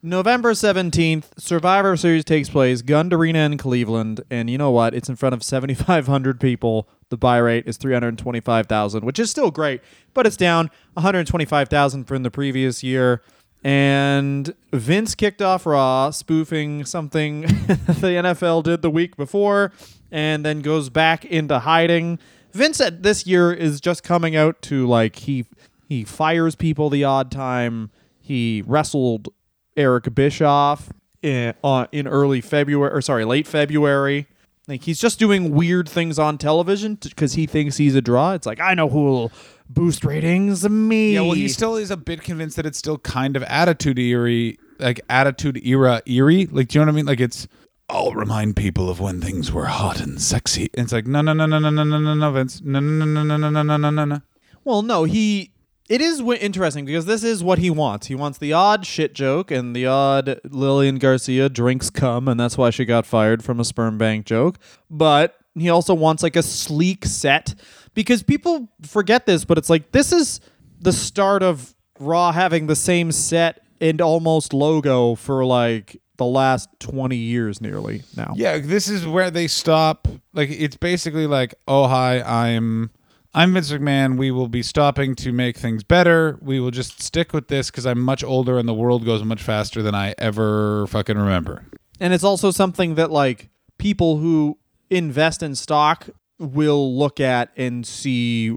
November seventeenth, Survivor Series takes place, Gund Arena in Cleveland, and you know what? It's in front of seventy-five hundred people. The buy rate is three hundred twenty-five thousand, which is still great, but it's down one hundred twenty-five thousand from the previous year. And Vince kicked off Raw, spoofing something the N F L did the week before, and then goes back into hiding. Vince at this year is just coming out to, like, he he fires people the odd time. He wrestled Eric Bischoff in, uh, in early February, or sorry, late February. Like, he's just doing weird things on television because he thinks he's a draw. It's like, I know who will boost ratings, me. Yeah, well, he still is a bit convinced that it's still kind of attitude eerie, like attitude era eerie. Like, do you know what I mean? Like, it's, I'll remind people of when things were hot and sexy. And it's like, no, no, no, no, no, no, no, no, no, Vince. No, no, no, no, no, no, no, no, no, no. Well, no, he... It is w- interesting because this is what he wants. He wants the odd shit joke and the odd Lillian Garcia drinks cum, and that's why she got fired from a sperm bank joke. But he also wants like a sleek set, because people forget this, but it's like this is the start of Raw having the same set and almost logo for like the last twenty years nearly now. Yeah, this is where they stop. Like, it's basically like, oh, hi, I'm I'm Vince McMahon. We will be stopping to make things better. We will just stick with this because I'm much older and the world goes much faster than I ever fucking remember. And it's also something that, like, people who invest in stock will look at and see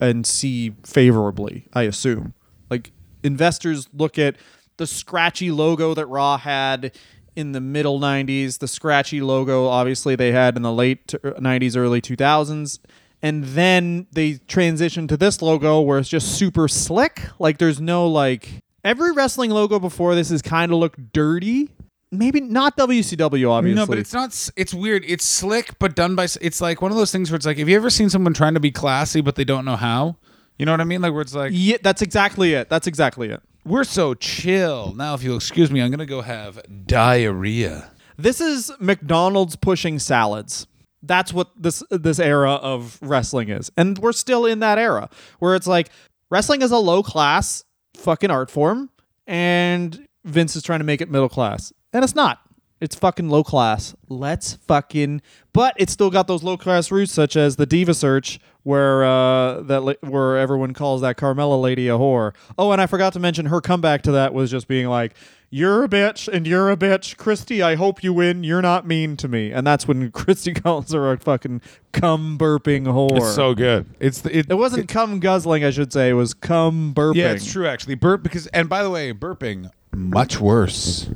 and see favorably, I assume. Like, investors look at the scratchy logo that Raw had in the middle nineties, the scratchy logo obviously they had in the late nineties, early two thousands, and then they transitioned to this logo where it's just super slick. Like, there's no, like, every wrestling logo before this has kind of looked dirty. Maybe not W C W, obviously. No, but it's not. It's weird. It's slick, but done by. It's like one of those things where it's like, have you ever seen someone trying to be classy, but they don't know how? You know what I mean? Like, where it's like, yeah, that's exactly it. That's exactly it. We're so chill now. If you'll excuse me, I'm gonna go have diarrhea. This is McDonald's pushing salads. That's what this this era of wrestling is, and we're still in that era where it's like wrestling is a low class fucking art form, and Vince is trying to make it middle class. And it's not. It's fucking low class. Let's fucking... But it's still got those low class roots, such as the Diva Search, where uh, that la- where everyone calls that Carmella lady a whore. Oh, and I forgot to mention her comeback to that was just being like, "You're a bitch, and you're a bitch, Christy. I hope you win. You're not mean to me." And that's when Christy calls her a fucking cum burping whore. It's so good. It's the, it, it wasn't it, cum guzzling, I should say. It was cum burping. Yeah, it's true actually. Burp because, and by the way, burping much worse.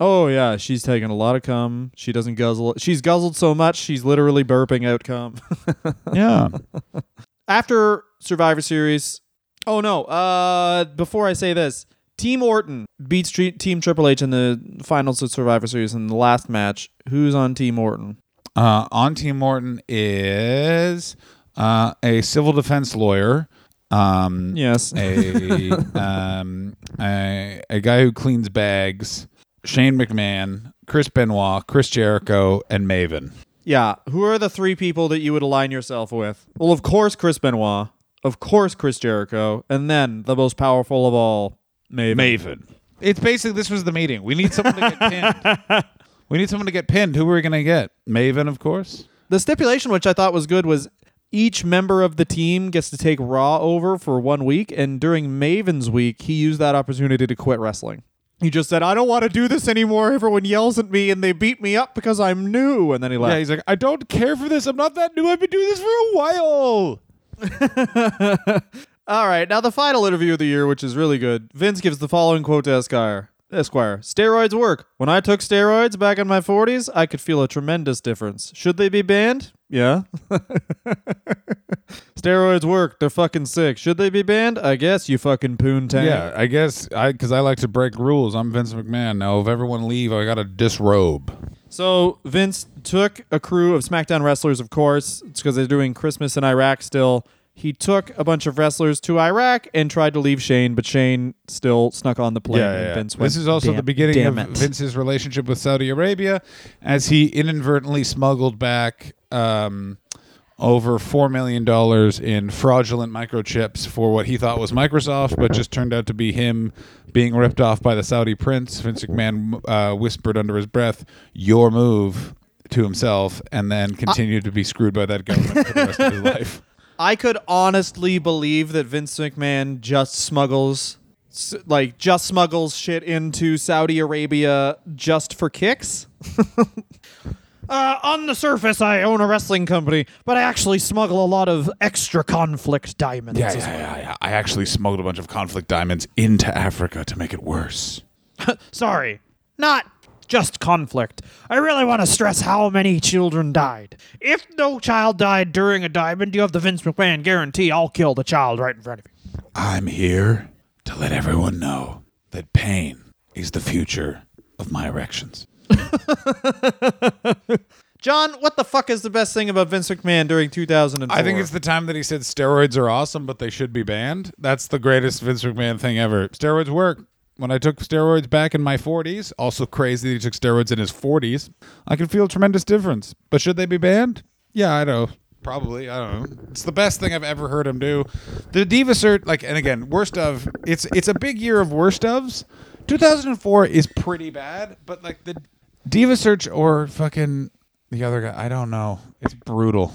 Oh, yeah, she's taking a lot of cum. She doesn't guzzle. She's guzzled so much, she's literally burping out cum. Yeah. After Survivor Series... Oh, no. Uh, before I say this, Team Orton beats tre- Team Triple H in the finals of Survivor Series in the last match. Who's on Team Orton? Uh, on Team Orton is uh, a civil defense lawyer. Um, yes. a, um, a A guy who cleans bags. Shane McMahon, Chris Benoit, Chris Jericho, and Maven. Yeah. Who are the three people that you would align yourself with? Well, of course, Chris Benoit. Of course, Chris Jericho. And then the most powerful of all, Maven. Maven. It's basically, this was the meeting. We need someone to get pinned. We need someone to get pinned. Who are we going to get? Maven, of course. The stipulation, which I thought was good, was each member of the team gets to take Raw over for one week. And during Maven's week, he used that opportunity to quit wrestling. He just said, "I don't want to do this anymore. Everyone yells at me and they beat me up because I'm new." And then he left. Yeah, he's like, "I don't care for this. I'm not that new. I've been doing this for a while." All right. Now, the final interview of the year, which is really good. Vince gives the following quote to Esquire. Esquire, "Steroids work. When I took steroids back in my forties, I could feel a tremendous difference. Should they be banned? Yeah." "Steroids work. They're fucking sick. Should they be banned? I guess, you fucking poontang." Yeah, I guess, I because I like to break rules. I'm Vince McMahon. Now, if everyone leave, I got to disrobe. So Vince took a crew of SmackDown wrestlers, of course. It's because they're doing Christmas in Iraq still. He took a bunch of wrestlers to Iraq and tried to leave Shane, but Shane still snuck on the plane. Yeah, yeah, yeah. Vince went, this is also damn, the beginning of it. Vince's relationship with Saudi Arabia, as he inadvertently smuggled back um, over four million dollars in fraudulent microchips for what he thought was Microsoft, but just turned out to be him being ripped off by the Saudi prince. Vince McMahon uh, whispered under his breath, "Your move," to himself, and then continued uh- to be screwed by that government for the rest of his life. I could honestly believe that Vince McMahon just smuggles, like, just smuggles shit into Saudi Arabia just for kicks. uh, on the surface, I own a wrestling company, but I actually smuggle a lot of extra conflict diamonds. Yeah, yeah, yeah, yeah. I actually smuggled a bunch of conflict diamonds into Africa to make it worse. Sorry, not just conflict. I really want to stress how many children died. If no child died during a diamond, you have the Vince McMahon guarantee I'll kill the child right in front of you. I'm here to let everyone know that pain is the future of my erections. John, what the fuck is the best thing about Vince McMahon during two thousand four? I think it's the time that he said steroids are awesome, but they should be banned. That's the greatest Vince McMahon thing ever. Steroids work. When I took steroids back in my forties, also crazy that he took steroids in his forties, I could feel a tremendous difference. But should they be banned? Yeah, I know. Probably. I don't know. It's the best thing I've ever heard him do. The Diva Cert, like, and again, worst of, it's it's a big year of worst ofs. two thousand four is pretty bad, but like the Diva Cert or fucking the other guy, I don't know. It's brutal.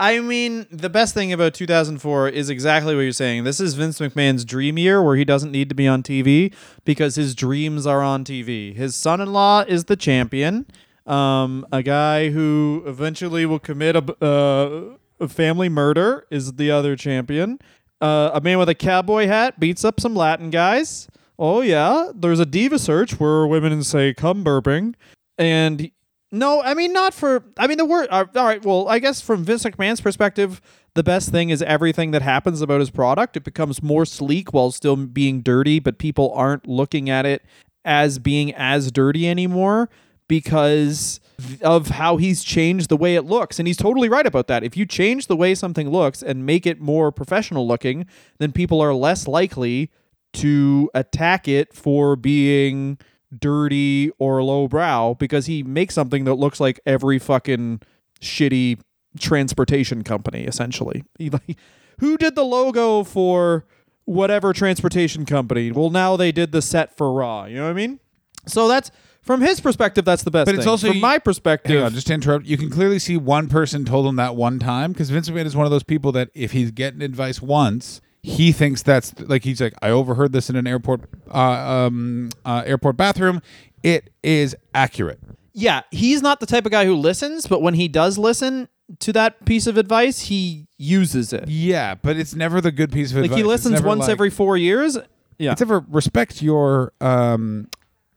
I mean, the best thing about two thousand four is exactly what you're saying. This is Vince McMahon's dream year where he doesn't need to be on T V because his dreams are on T V. His son-in-law is the champion. Um, a guy who eventually will commit a, uh, a family murder is the other champion. Uh, a man with a cowboy hat beats up some Latin guys. Oh, yeah. There's a diva search where women say, come burping. And he, no, I mean, not for... I mean, the word... Uh, all right, well, I guess from Vince McMahon's perspective, the best thing is everything that happens about his product. It becomes more sleek while still being dirty, but people aren't looking at it as being as dirty anymore, because of how he's changed the way it looks. And he's totally right about that. If you change the way something looks and make it more professional looking, then people are less likely to attack it for being dirty or lowbrow, because he makes something that looks like every fucking shitty transportation company, essentially. He, like, who did the logo for whatever transportation company? Well, now they did the set for Raw. You know what I mean? So that's... From his perspective, that's the best but it's thing. Also, From you, my perspective... Hang on, just to interrupt. You can clearly see one person told him that one time, because Vince McMahon is one of those people that if he's getting advice once, he thinks that's... like He's like, I overheard this in an airport uh, um, uh, airport bathroom. It is accurate. Yeah, he's not the type of guy who listens, but when he does listen to that piece of advice, he uses it. Yeah, but it's never the good piece of like advice. Like, he listens once like, every four years. Yeah. It's ever respect your... Um,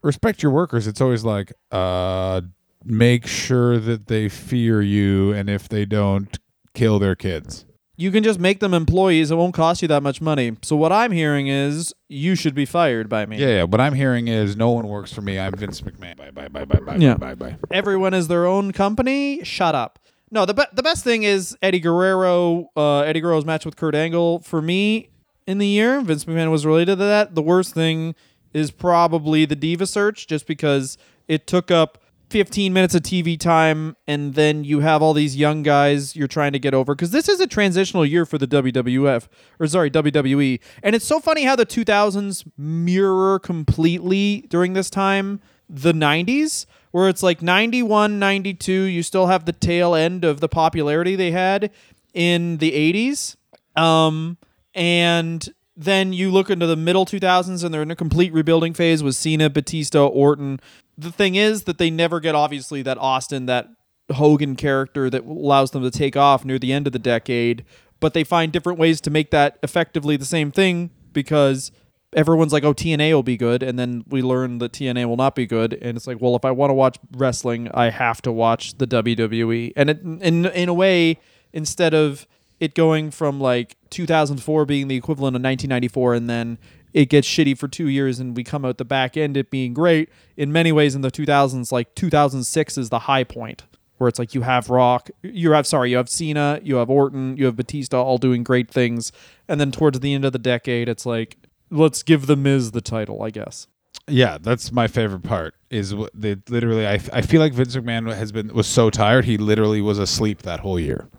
Respect your workers. It's always like, uh, make sure that they fear you, and if they don't, kill their kids. You can just make them employees. It won't cost you that much money. So what I'm hearing is you should be fired by me. Yeah, yeah. What I'm hearing is no one works for me. I'm Vince McMahon. Bye, bye, bye, bye, bye, yeah. bye, bye. Everyone is their own company. Shut up. No, the be- the best thing is Eddie Guerrero. Uh, Eddie Guerrero's match with Kurt Angle for me in the year. Vince McMahon was related to that. The worst thing is probably the Diva Search, just because it took up fifteen minutes of T V time, and then you have all these young guys you're trying to get over, because this is a transitional year for the W W F, or sorry, W W E. And it's so funny how the two thousands mirror completely during this time the nineties, where it's like ninety-one, ninety-two, you still have the tail end of the popularity they had in the eighties. Um, and... Then you look into the middle two thousands and they're in a complete rebuilding phase with Cena, Batista, Orton. The thing is that they never get, obviously, that Austin, that Hogan character that allows them to take off near the end of the decade. But they find different ways to make that effectively the same thing, because everyone's like, oh, T N A will be good. And then we learn that T N A will not be good. And it's like, well, if I want to watch wrestling, I have to watch the W W E. And it, in, in a way, instead of... it going from like two thousand four being the equivalent of nineteen ninety-four, and then it gets shitty for two years and we come out the back end it being great. In many ways in the two thousands, like two thousand six is the high point where it's like you have Rock, you have, sorry, you have Cena, you have Orton, you have Batista all doing great things. And then towards the end of the decade, it's like, let's give The Miz the title, I guess. Yeah, that's my favorite part is what they literally, I, I feel like Vince McMahon has been, was so tired. He literally was asleep that whole year.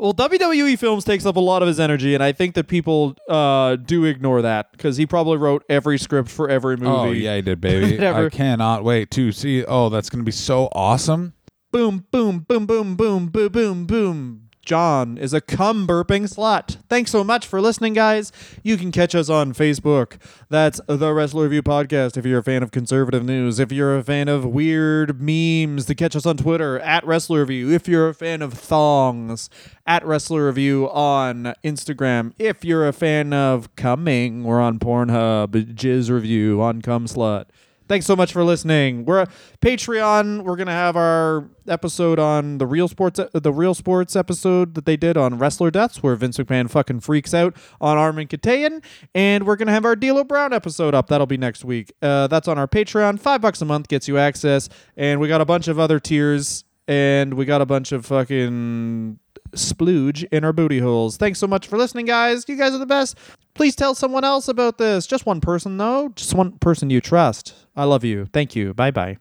Well, W W E films takes up a lot of his energy, and I think that people uh, do ignore that, because he probably wrote every script for every movie. Oh yeah, he did, baby. I cannot wait to see. Oh, that's gonna be so awesome. Boom, boom, boom, boom, boom, boom, boom, boom. John is a cum burping slut. Thanks so much for listening, guys. You can catch us on Facebook. That's The Wrestler Review Podcast. If you're a fan of conservative news, if you're a fan of weird memes, to catch us on Twitter at Wrestler Review. If you're a fan of thongs, at Wrestler Review on Instagram. If you're a fan of cumming, we're on Pornhub. Jizz Review on Cum Slut. Thanks so much for listening. We're Patreon. We're gonna have our episode on the real sports, the real sports episode that they did on wrestler deaths, where Vince McMahon fucking freaks out on Armin Katayan, and we're gonna have our D'Lo Brown episode up. That'll be next week. Uh, that's on our Patreon. Five bucks a month gets you access, and we got a bunch of other tiers, and we got a bunch of fucking splooge in our booty holes. Thanks so much for listening, guys. You guys are the best. Please tell someone else about this. Just one person, though. Just one person you trust. I love you. Thank you. Bye-bye.